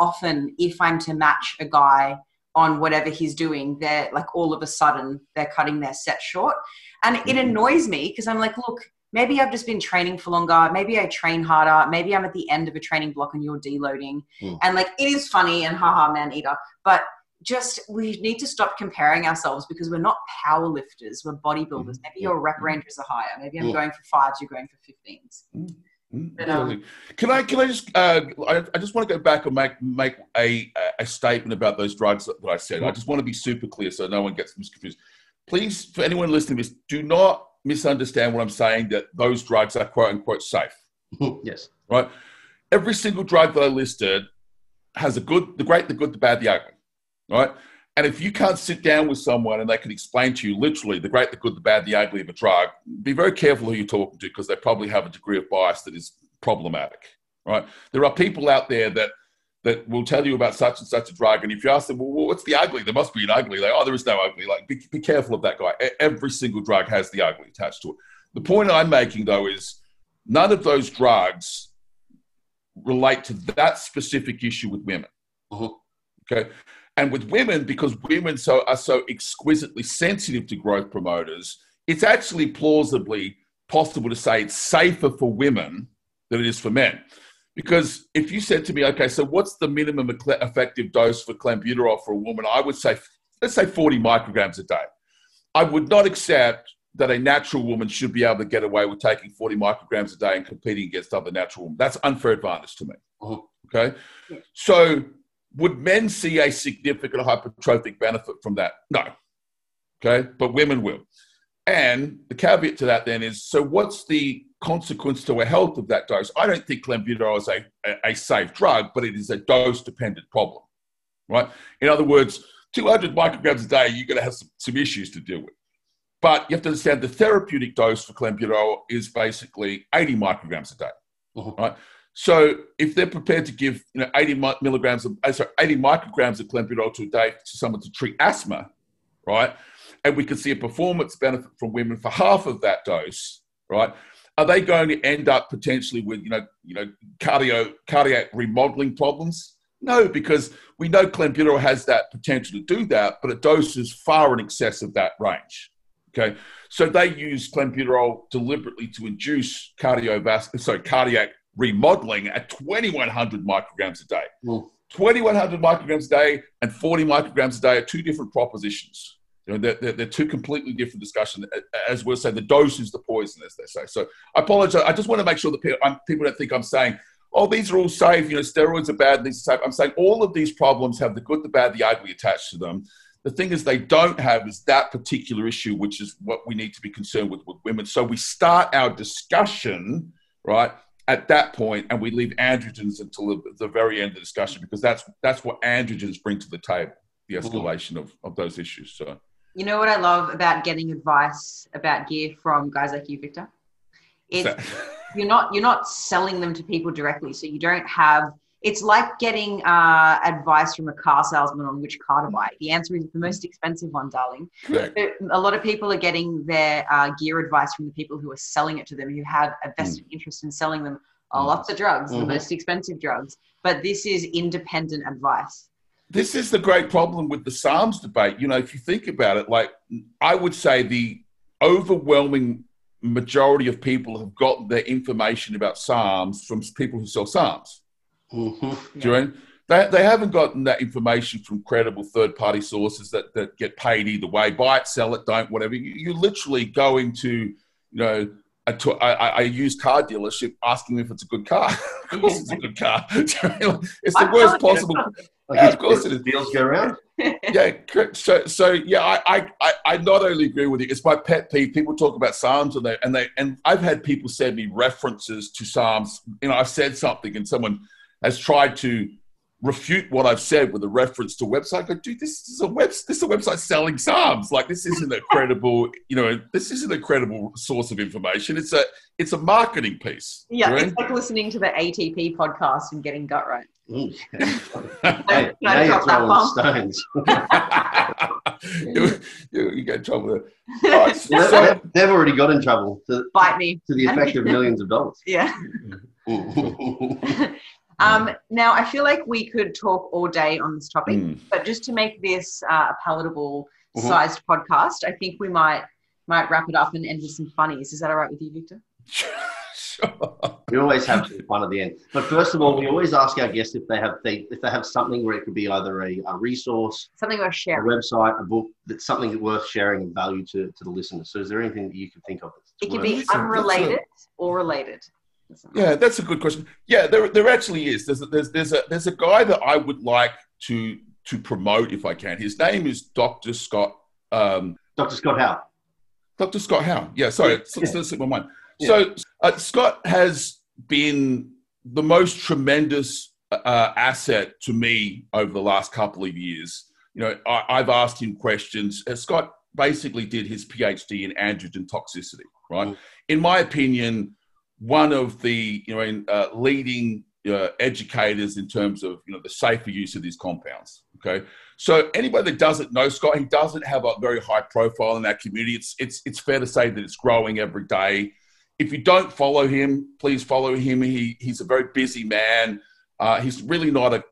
often if I'm to match a guy on whatever he's doing. They're like, all of a sudden they're cutting their set short. And it annoys me because I'm like, look, maybe I've just been training for longer. Maybe I train harder. Maybe I'm at the end of a training block and you're deloading. And like, it is funny and haha, man eater. But just, we need to stop comparing ourselves because we're not power lifters. We're bodybuilders. Maybe your rep ranges are higher. Maybe I'm going for 5s. You're going for 15s. But, can I just, I just want to go back and make a statement about those drugs that I said. I just want to be super clear so no one gets confused. Please, for anyone listening to this, do not misunderstand what I'm saying, that those drugs are quote unquote safe. Yes. Right? Every single drug that I listed has the great, the good, the bad, the ugly. Right? And if you can't sit down with someone and they can explain to you literally the great, the good, the bad, the ugly of a drug, be very careful who you're talking to because they probably have a degree of bias that is problematic. Right? There are people out there that will tell you about such and such a drug. And if you ask them, well, what's the ugly? There must be an ugly. Like, oh, there is no ugly. Like, be careful of that guy. Every single drug has the ugly attached to it. The point I'm making, though, is none of those drugs relate to that specific issue with women. Okay? And with women, because women are so exquisitely sensitive to growth promoters, it's actually plausibly possible to say it's safer for women than it is for men. Because if you said to me, okay, so what's the minimum effective dose for clenbuterol for a woman? I would say, let's say 40 micrograms a day. I would not accept that a natural woman should be able to get away with taking 40 micrograms a day and competing against other natural women. That's unfair advantage to me. Okay? So would men see a significant hypertrophic benefit from that? No. Okay? But women will. And the caveat to that then is, so what's the consequence to a health of that dose? I don't think clenbuterol is a safe drug, but it is a dose-dependent problem, right? In other words, 200 micrograms a day, you're going to have some issues to deal with. But you have to understand the therapeutic dose for clenbuterol is basically 80 micrograms a day, right? So if they're prepared to give 80 micrograms of clenbuterol to a day to someone to treat asthma, right? And we can see a performance benefit from women for half of that dose, right? Are they going to end up potentially with, cardiac remodeling problems? No, because we know clenbuterol has that potential to do that, but a dose is far in excess of that range, okay? So they use clenbuterol deliberately to induce cardiac remodeling at 2,100 micrograms a day. 2,100 micrograms a day and 40 micrograms a day are two different propositions. They're two completely different discussions. As we'll say, the dose is the poison, as they say. So I apologize. I just want to make sure that people don't think I'm saying, oh, these are all safe, steroids are bad, these are safe. I'm saying all of these problems have the good, the bad, the ugly attached to them. The thing is they don't have is that particular issue, which is what we need to be concerned with women. So we start our discussion, right, at that point, and we leave androgens until the very end of the discussion because that's what androgens bring to the table, the escalation of those issues. So. You know what I love about getting advice about gear from guys like you, Victor? You're not selling them to people directly, so you don't have. It's like getting advice from a car salesman on which car to buy. The answer is the most expensive one, darling. Right. But a lot of people are getting their gear advice from the people who are selling it to them, who have a vested interest in selling them lots of drugs, the most expensive drugs. But this is independent advice. This is the great problem with the Psalms debate. If you think about it, like I would say the overwhelming majority of people have gotten their information about Psalms from people who sell Psalms. Do you know? They haven't gotten that information from credible third-party sources that get paid either way. Buy it, sell it, don't, whatever. You're literally going to, a used car dealership asking them if it's a good car. Of course it's a good car. It's the worst possible. Of course it is. Deals go around. Yeah. So, I not only agree with you, it's my pet peeve. People talk about Psalms and I've had people send me references to Psalms. I've said something and someone has tried to refute what I've said with a reference to a website. I go, dude, this is a website selling SARMs. Like, this isn't a credible, this isn't a credible source of information. It's a marketing piece. Yeah, right? It's like listening to the ATP podcast and getting gut right. Hey, now you're throwing stones. You get in trouble. Right, so they've already got in trouble. Bite me. To the effect of millions of dollars. Yeah. Now, I feel like we could talk all day on this topic, but just to make this a palatable sized podcast, I think we might wrap it up and end with some funnies. Is that all right with you, Victor? Sure. We always have some fun at the end. But first of all, we always ask our guests if they have something where it could be either a resource, something worth sharing, a website, a book, that's something worth sharing and value to the listener. So is there anything that you can think of? It could be unrelated or related. Yeah, that's a good question. Yeah, there actually is. There's a guy that I would like to promote if I can. His name is Dr. Scott. Dr. Scott Howell. Dr. Scott Howell. Yeah, sorry, it's slipped my mind. Yeah. So Scott has been the most tremendous asset to me over the last couple of years. I've asked him questions. Scott basically did his PhD in androgen toxicity, right? In my opinion, one of the leading educators in terms of the safer use of these compounds. Okay, so anybody that doesn't know Scott, he doesn't have a very high profile in that community. It's fair to say that it's growing every day. If you don't follow him, please follow him. He's a very busy man. He's really not a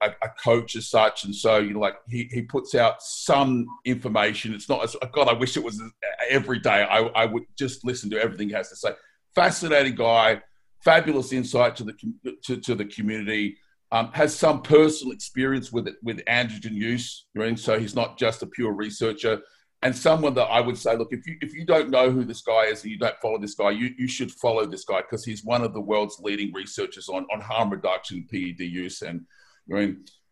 coach as such, and so he puts out some information. It's not as God. I wish it was every day. I would just listen to everything he has to say. Fascinating guy, fabulous insight to the community, has some personal experience with androgen use, right? So he's not just a pure researcher, and someone that I would say, look, if you don't know who this guy is and you don't follow this guy, you should follow this guy, because he's one of the world's leading researchers on harm reduction, PED use, and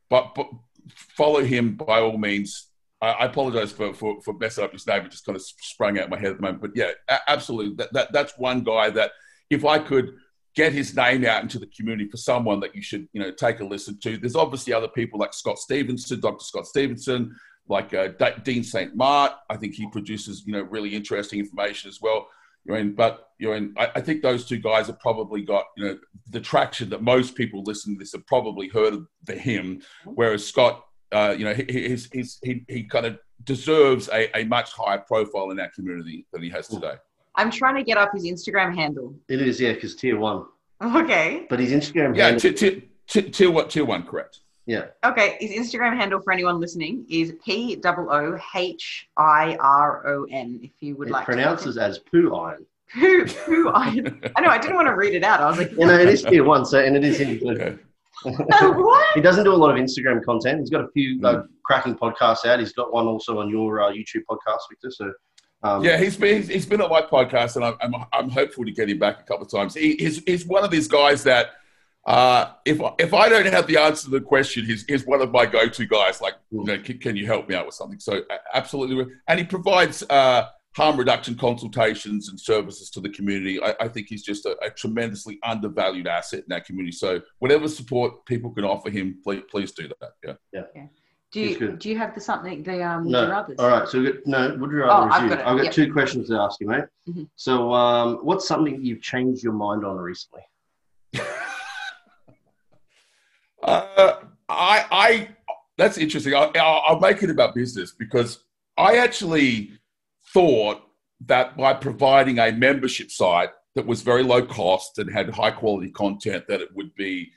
but follow him by all means. I apologize for messing up his name. It just kind of sprung out of my head at the moment. But yeah, absolutely. That's one guy that if I could get his name out into the community for someone that you should, take a listen to. There's obviously other people like Scott Stevenson, Dr. Scott Stevenson, like Dean Saint Mart. I think he produces, really interesting information as well. I think those two guys have probably got, the traction that most people listening to this have probably heard of him, whereas Scott, he kind of deserves a much higher profile in that community than he has today. I'm trying to get up his Instagram handle. It is, yeah, because tier one. Okay. But his Instagram handle... Yeah, tier one, correct. Yeah. Okay, his Instagram handle for anyone listening is POOHIRON, if you would like to... It pronounces as poo iron. Poo iron. I know, I didn't want to read it out. I was like... No, it is tier one, and it is in... He doesn't do a lot of Instagram content. He's got a few cracking podcasts out. He's got one also on your YouTube podcast, Victor. So, he's been on my podcast, and I'm hopeful to get him back a couple of times. He's one of these guys that if I don't have the answer to the question, he's one of my go-to guys. Like, can you help me out with something? So absolutely, and he provides harm reduction consultations and services to the community. I think he's just a tremendously undervalued asset in that community. So whatever support people can offer him, please do that. Yeah. Do you have the would you rather? All right. So would you rather? I've got two questions to ask you, mate. Mm-hmm. So what's something you've changed your mind on recently? That's interesting. I'll make it about business, because I actually thought that by providing a membership site that was very low cost and had high quality content, that it would be,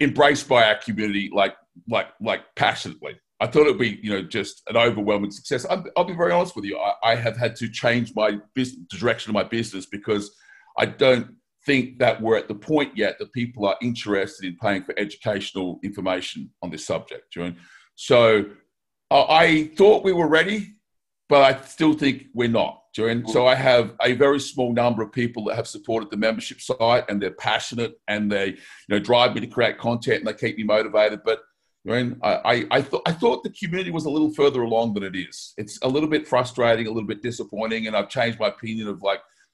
embraced by our community like passionately. I thought it'd be, just an overwhelming success. I'll be very honest with you. I have had to change my direction of my business, because I don't think that we're at the point yet that people are interested in paying for educational information on this subject. So I thought we were ready, but I still think we're not. So I have a very small number of people that have supported the membership site, and they're passionate, and they drive me to create content, and they keep me motivated. But I thought the community was a little further along than it is. It's a little bit frustrating, a little bit disappointing, and I've changed my opinion of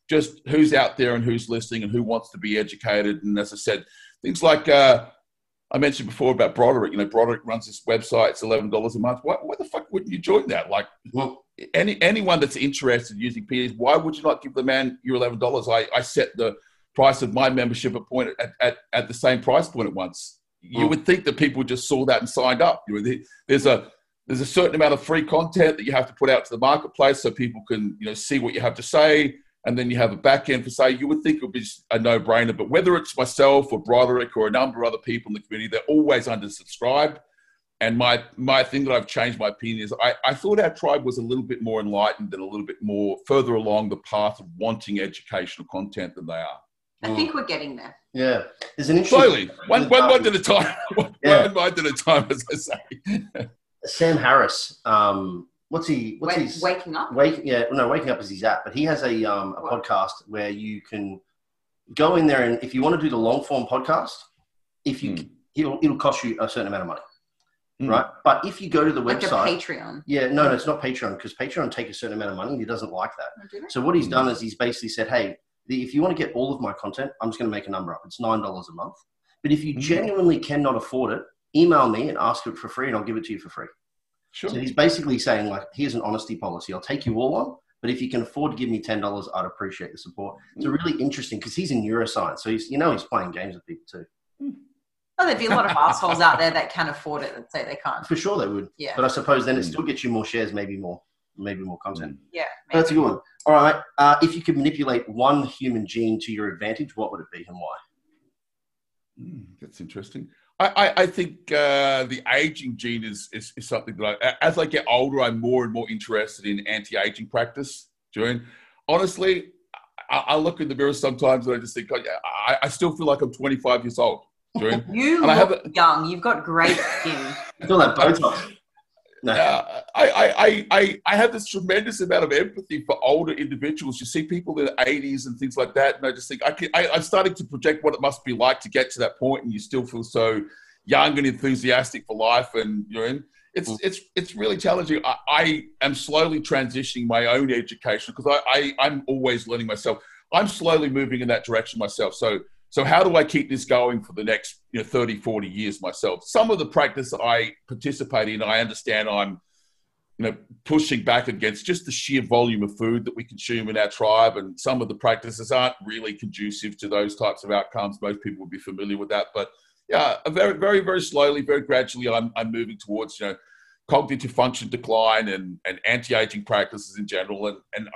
just who's out there and who's listening and who wants to be educated. And as I said, things like I mentioned before about Broderick. You know, Broderick runs this website. It's $11 a month. Why the fuck wouldn't you join that? Like, well, anyone that's interested in using PEDs, why would you not give the man your $11? I set the price of my membership at the same price point at once. You would think that people just saw that and signed up. You know, there's a certain amount of free content that you have to put out to the marketplace so people can, you know, see what you have to say. And then you have a back end for say, you would think it would be a no-brainer, but whether it's myself or Broderick or a number of other people in the community, they're always undersubscribed. And my thing that I've changed my opinion is I thought our tribe was a little bit more enlightened and a little bit more further along the path of wanting educational content than they are. I think we're getting there. Yeah. There's an interesting slowly. One mind at a time. One mind at a time, as I say. Sam Harris, what's his Waking Up? Waking Up is his app, but he has a podcast where you can go in there and if you want to do the long form podcast, if you it'll cost you a certain amount of money. Right? But if you go to the website... Like Patreon. Yeah, no, it's not Patreon because Patreon take a certain amount of money and he doesn't like that. Oh, so what he's done is he's basically said, hey, if you want to get all of my content, I'm just going to make a number up. It's $9 a month. But if you genuinely cannot afford it, email me and ask it for free and I'll give it to you for free. Sure. So he's basically saying, like, here's an honesty policy. I'll take you all on, but if you can afford to give me $10, I'd appreciate the support. It's really interesting because he's in neuroscience. So he's playing games with people too. Well, there'd be a lot of assholes out there that can afford it that say they can't. For sure they would. Yeah. But I suppose then it still gets you more shares, maybe more content. Yeah. Maybe. That's a good one. All right. If you could manipulate one human gene to your advantage, what would it be and why? That's interesting. I think the aging gene is something that as I get older, I'm more and more interested in anti-aging practice. Honestly, I look in the mirror sometimes and I just think, I still feel like I'm 25 years old. You and young. You've got great skin. You feel like Botox. I have this tremendous amount of empathy for older individuals. You see people in their 80s and things like that, and I just think I'm starting to project what it must be like to get to that point, and you still feel so young and enthusiastic for life. And it's really challenging. I am slowly transitioning my own education because I'm always learning myself. I'm slowly moving in that direction myself. So how do I keep this going for the next 30, 40 years myself? Some of the practice I participate in, I understand I'm pushing back against just the sheer volume of food that we consume in our tribe. And some of the practices aren't really conducive to those types of outcomes. Most people would be familiar with that. But yeah, very, very, very slowly, very gradually, I'm moving towards, cognitive function decline and anti-aging practices in general. And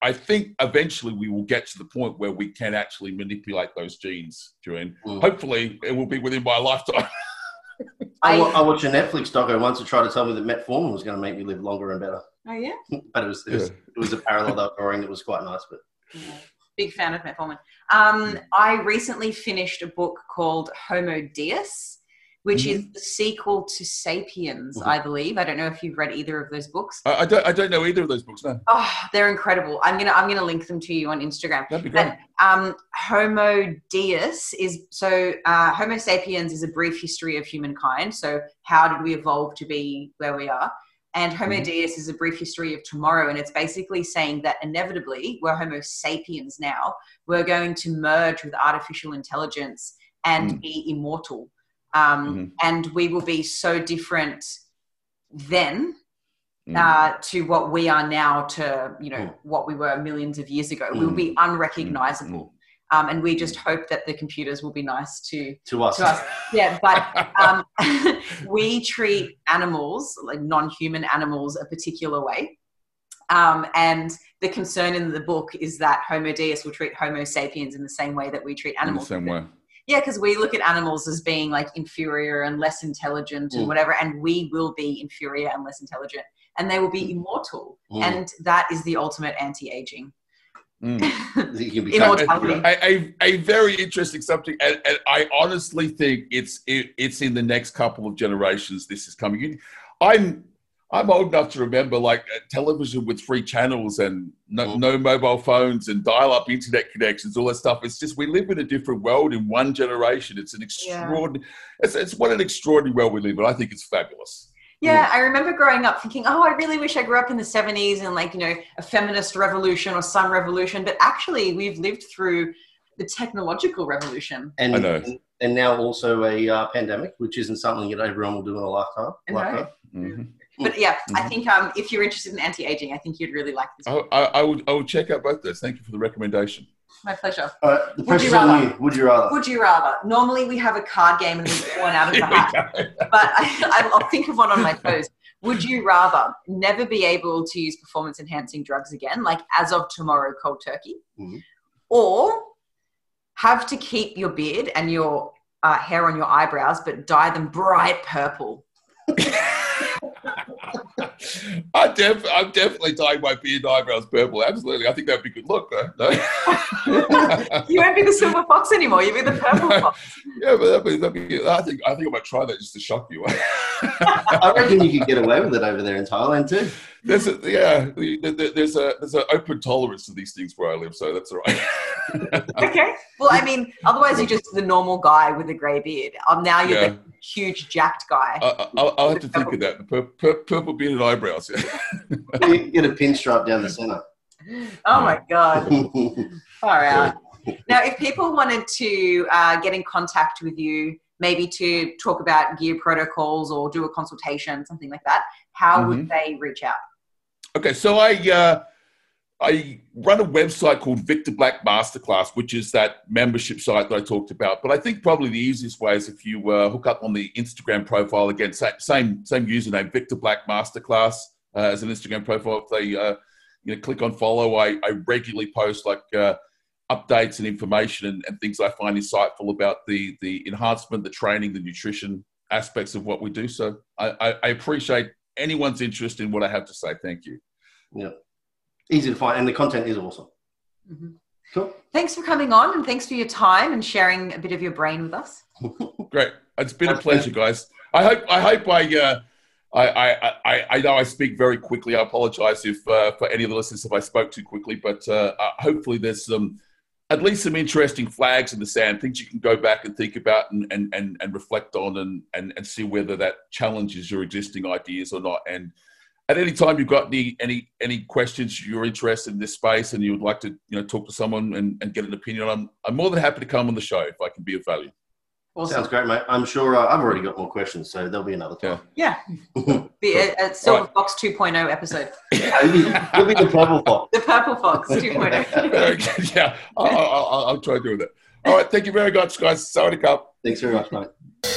I think eventually we will get to the point where we can actually manipulate those genes, Joanne. Hopefully it will be within my lifetime. I watched a Netflix doco once to try to tell me that metformin was going to make me live longer and better. Oh, yeah? But it was a parallel drawing that was quite nice. But big fan of metformin. I recently finished a book called Homo Deus, which is the sequel to Sapiens, I believe. I don't know if you've read either of those books. I don't know either of those books, no. Oh, they're incredible. I'm gonna link them to you on Instagram. That'd be great. But, Homo Deus is Homo sapiens is a brief history of humankind. So how did we evolve to be where we are? And Homo Deus is a brief history of tomorrow. And it's basically saying that inevitably we're Homo sapiens now. We're going to merge with artificial intelligence and be immortal. And we will be so different then to what we are now to, what we were millions of years ago. We'll be unrecognizable. And we just hope that the computers will be nice to us. Yeah, but we treat animals, like non-human animals, a particular way. And the concern in the book is that Homo Deus will treat Homo sapiens in the same way that we treat animals. In the same way. Yeah, because we look at animals as being like inferior and less intelligent and whatever, and we will be inferior and less intelligent, and they will be immortal, and that is the ultimate anti-aging. A very interesting subject, and I honestly think it's in the next couple of generations this is coming. I'm old enough to remember like television with free channels and no mobile phones and dial-up internet connections, all that stuff. It's just we live in a different world in one generation. It's an extraordinary it's what an extraordinary world we live in. I think it's fabulous. Yeah, I remember growing up thinking, I really wish I grew up in the 70s and a feminist revolution or some revolution. But actually we've lived through the technological revolution. And, I know. And now also a pandemic, which isn't something that everyone will do in a lifetime. No. Mm-hmm. But yeah, I think if you're interested in anti-aging, I think you'd really like this. I would check out both those. Thank you for the recommendation. My pleasure. The pressure's on you. Would you rather? Would you rather? Normally we have a card game and we get one out of the hat. But I'll think of one on my toes. Would you rather never be able to use performance-enhancing drugs again, like as of tomorrow, cold turkey, or have to keep your beard and your hair on your eyebrows, but dye them bright purple? I'm definitely dyeing my beard and eyebrows purple. Absolutely. I think that would be a good look, though. No? You won't be the silver fox anymore. You'll be the purple fox. Yeah, but that'd be, I think I might try that just to shock you. I reckon you could get away with it over there in Thailand too. There's an open tolerance to these things where I live, so that's all right. Okay. Well, I mean, otherwise you're just the normal guy with a grey beard. Now you're the huge jacked guy. I'll have to think of that. The purple beard and eyebrows. You get a pinstripe down the centre. Oh my God. Far out. Now, if people wanted to get in contact with you, maybe to talk about gear protocols or do a consultation, something like that, how would they reach out? Okay, so I run a website called Victor Black Masterclass, which is that membership site that I talked about. But I think probably the easiest way is if you hook up on the Instagram profile. Again, same username, Victor Black Masterclass, as an Instagram profile. If they click on follow, I regularly post updates and information and things I find insightful about the enhancement, the training, the nutrition aspects of what we do. So I appreciate anyone's interest in what I have to say. Thank you. Yeah. Easy to find, and the content is awesome. Mm-hmm. Cool. Thanks for coming on, and thanks for your time and sharing a bit of your brain with us. Great. It's been a pleasure, guys. I know I speak very quickly. I apologize if for any of the listeners if I spoke too quickly, but hopefully there's at least some interesting flags in the sand, things you can go back and think about and reflect on and see whether that challenges your existing ideas or not. And at any time you've got any questions, you're interested in this space and you would like to talk to someone and get an opinion, I'm more than happy to come on the show if I can be of value. Awesome. Sounds great, mate. I'm sure I've already got more questions, so there'll be another time. Yeah. Be a Silver Fox 2.0 episode. It'll be the Purple Fox. The Purple Fox 2.0. Yeah, I'll try doing that. All right, thank you very much, guys. Sawadee Cup. Thanks very much, mate.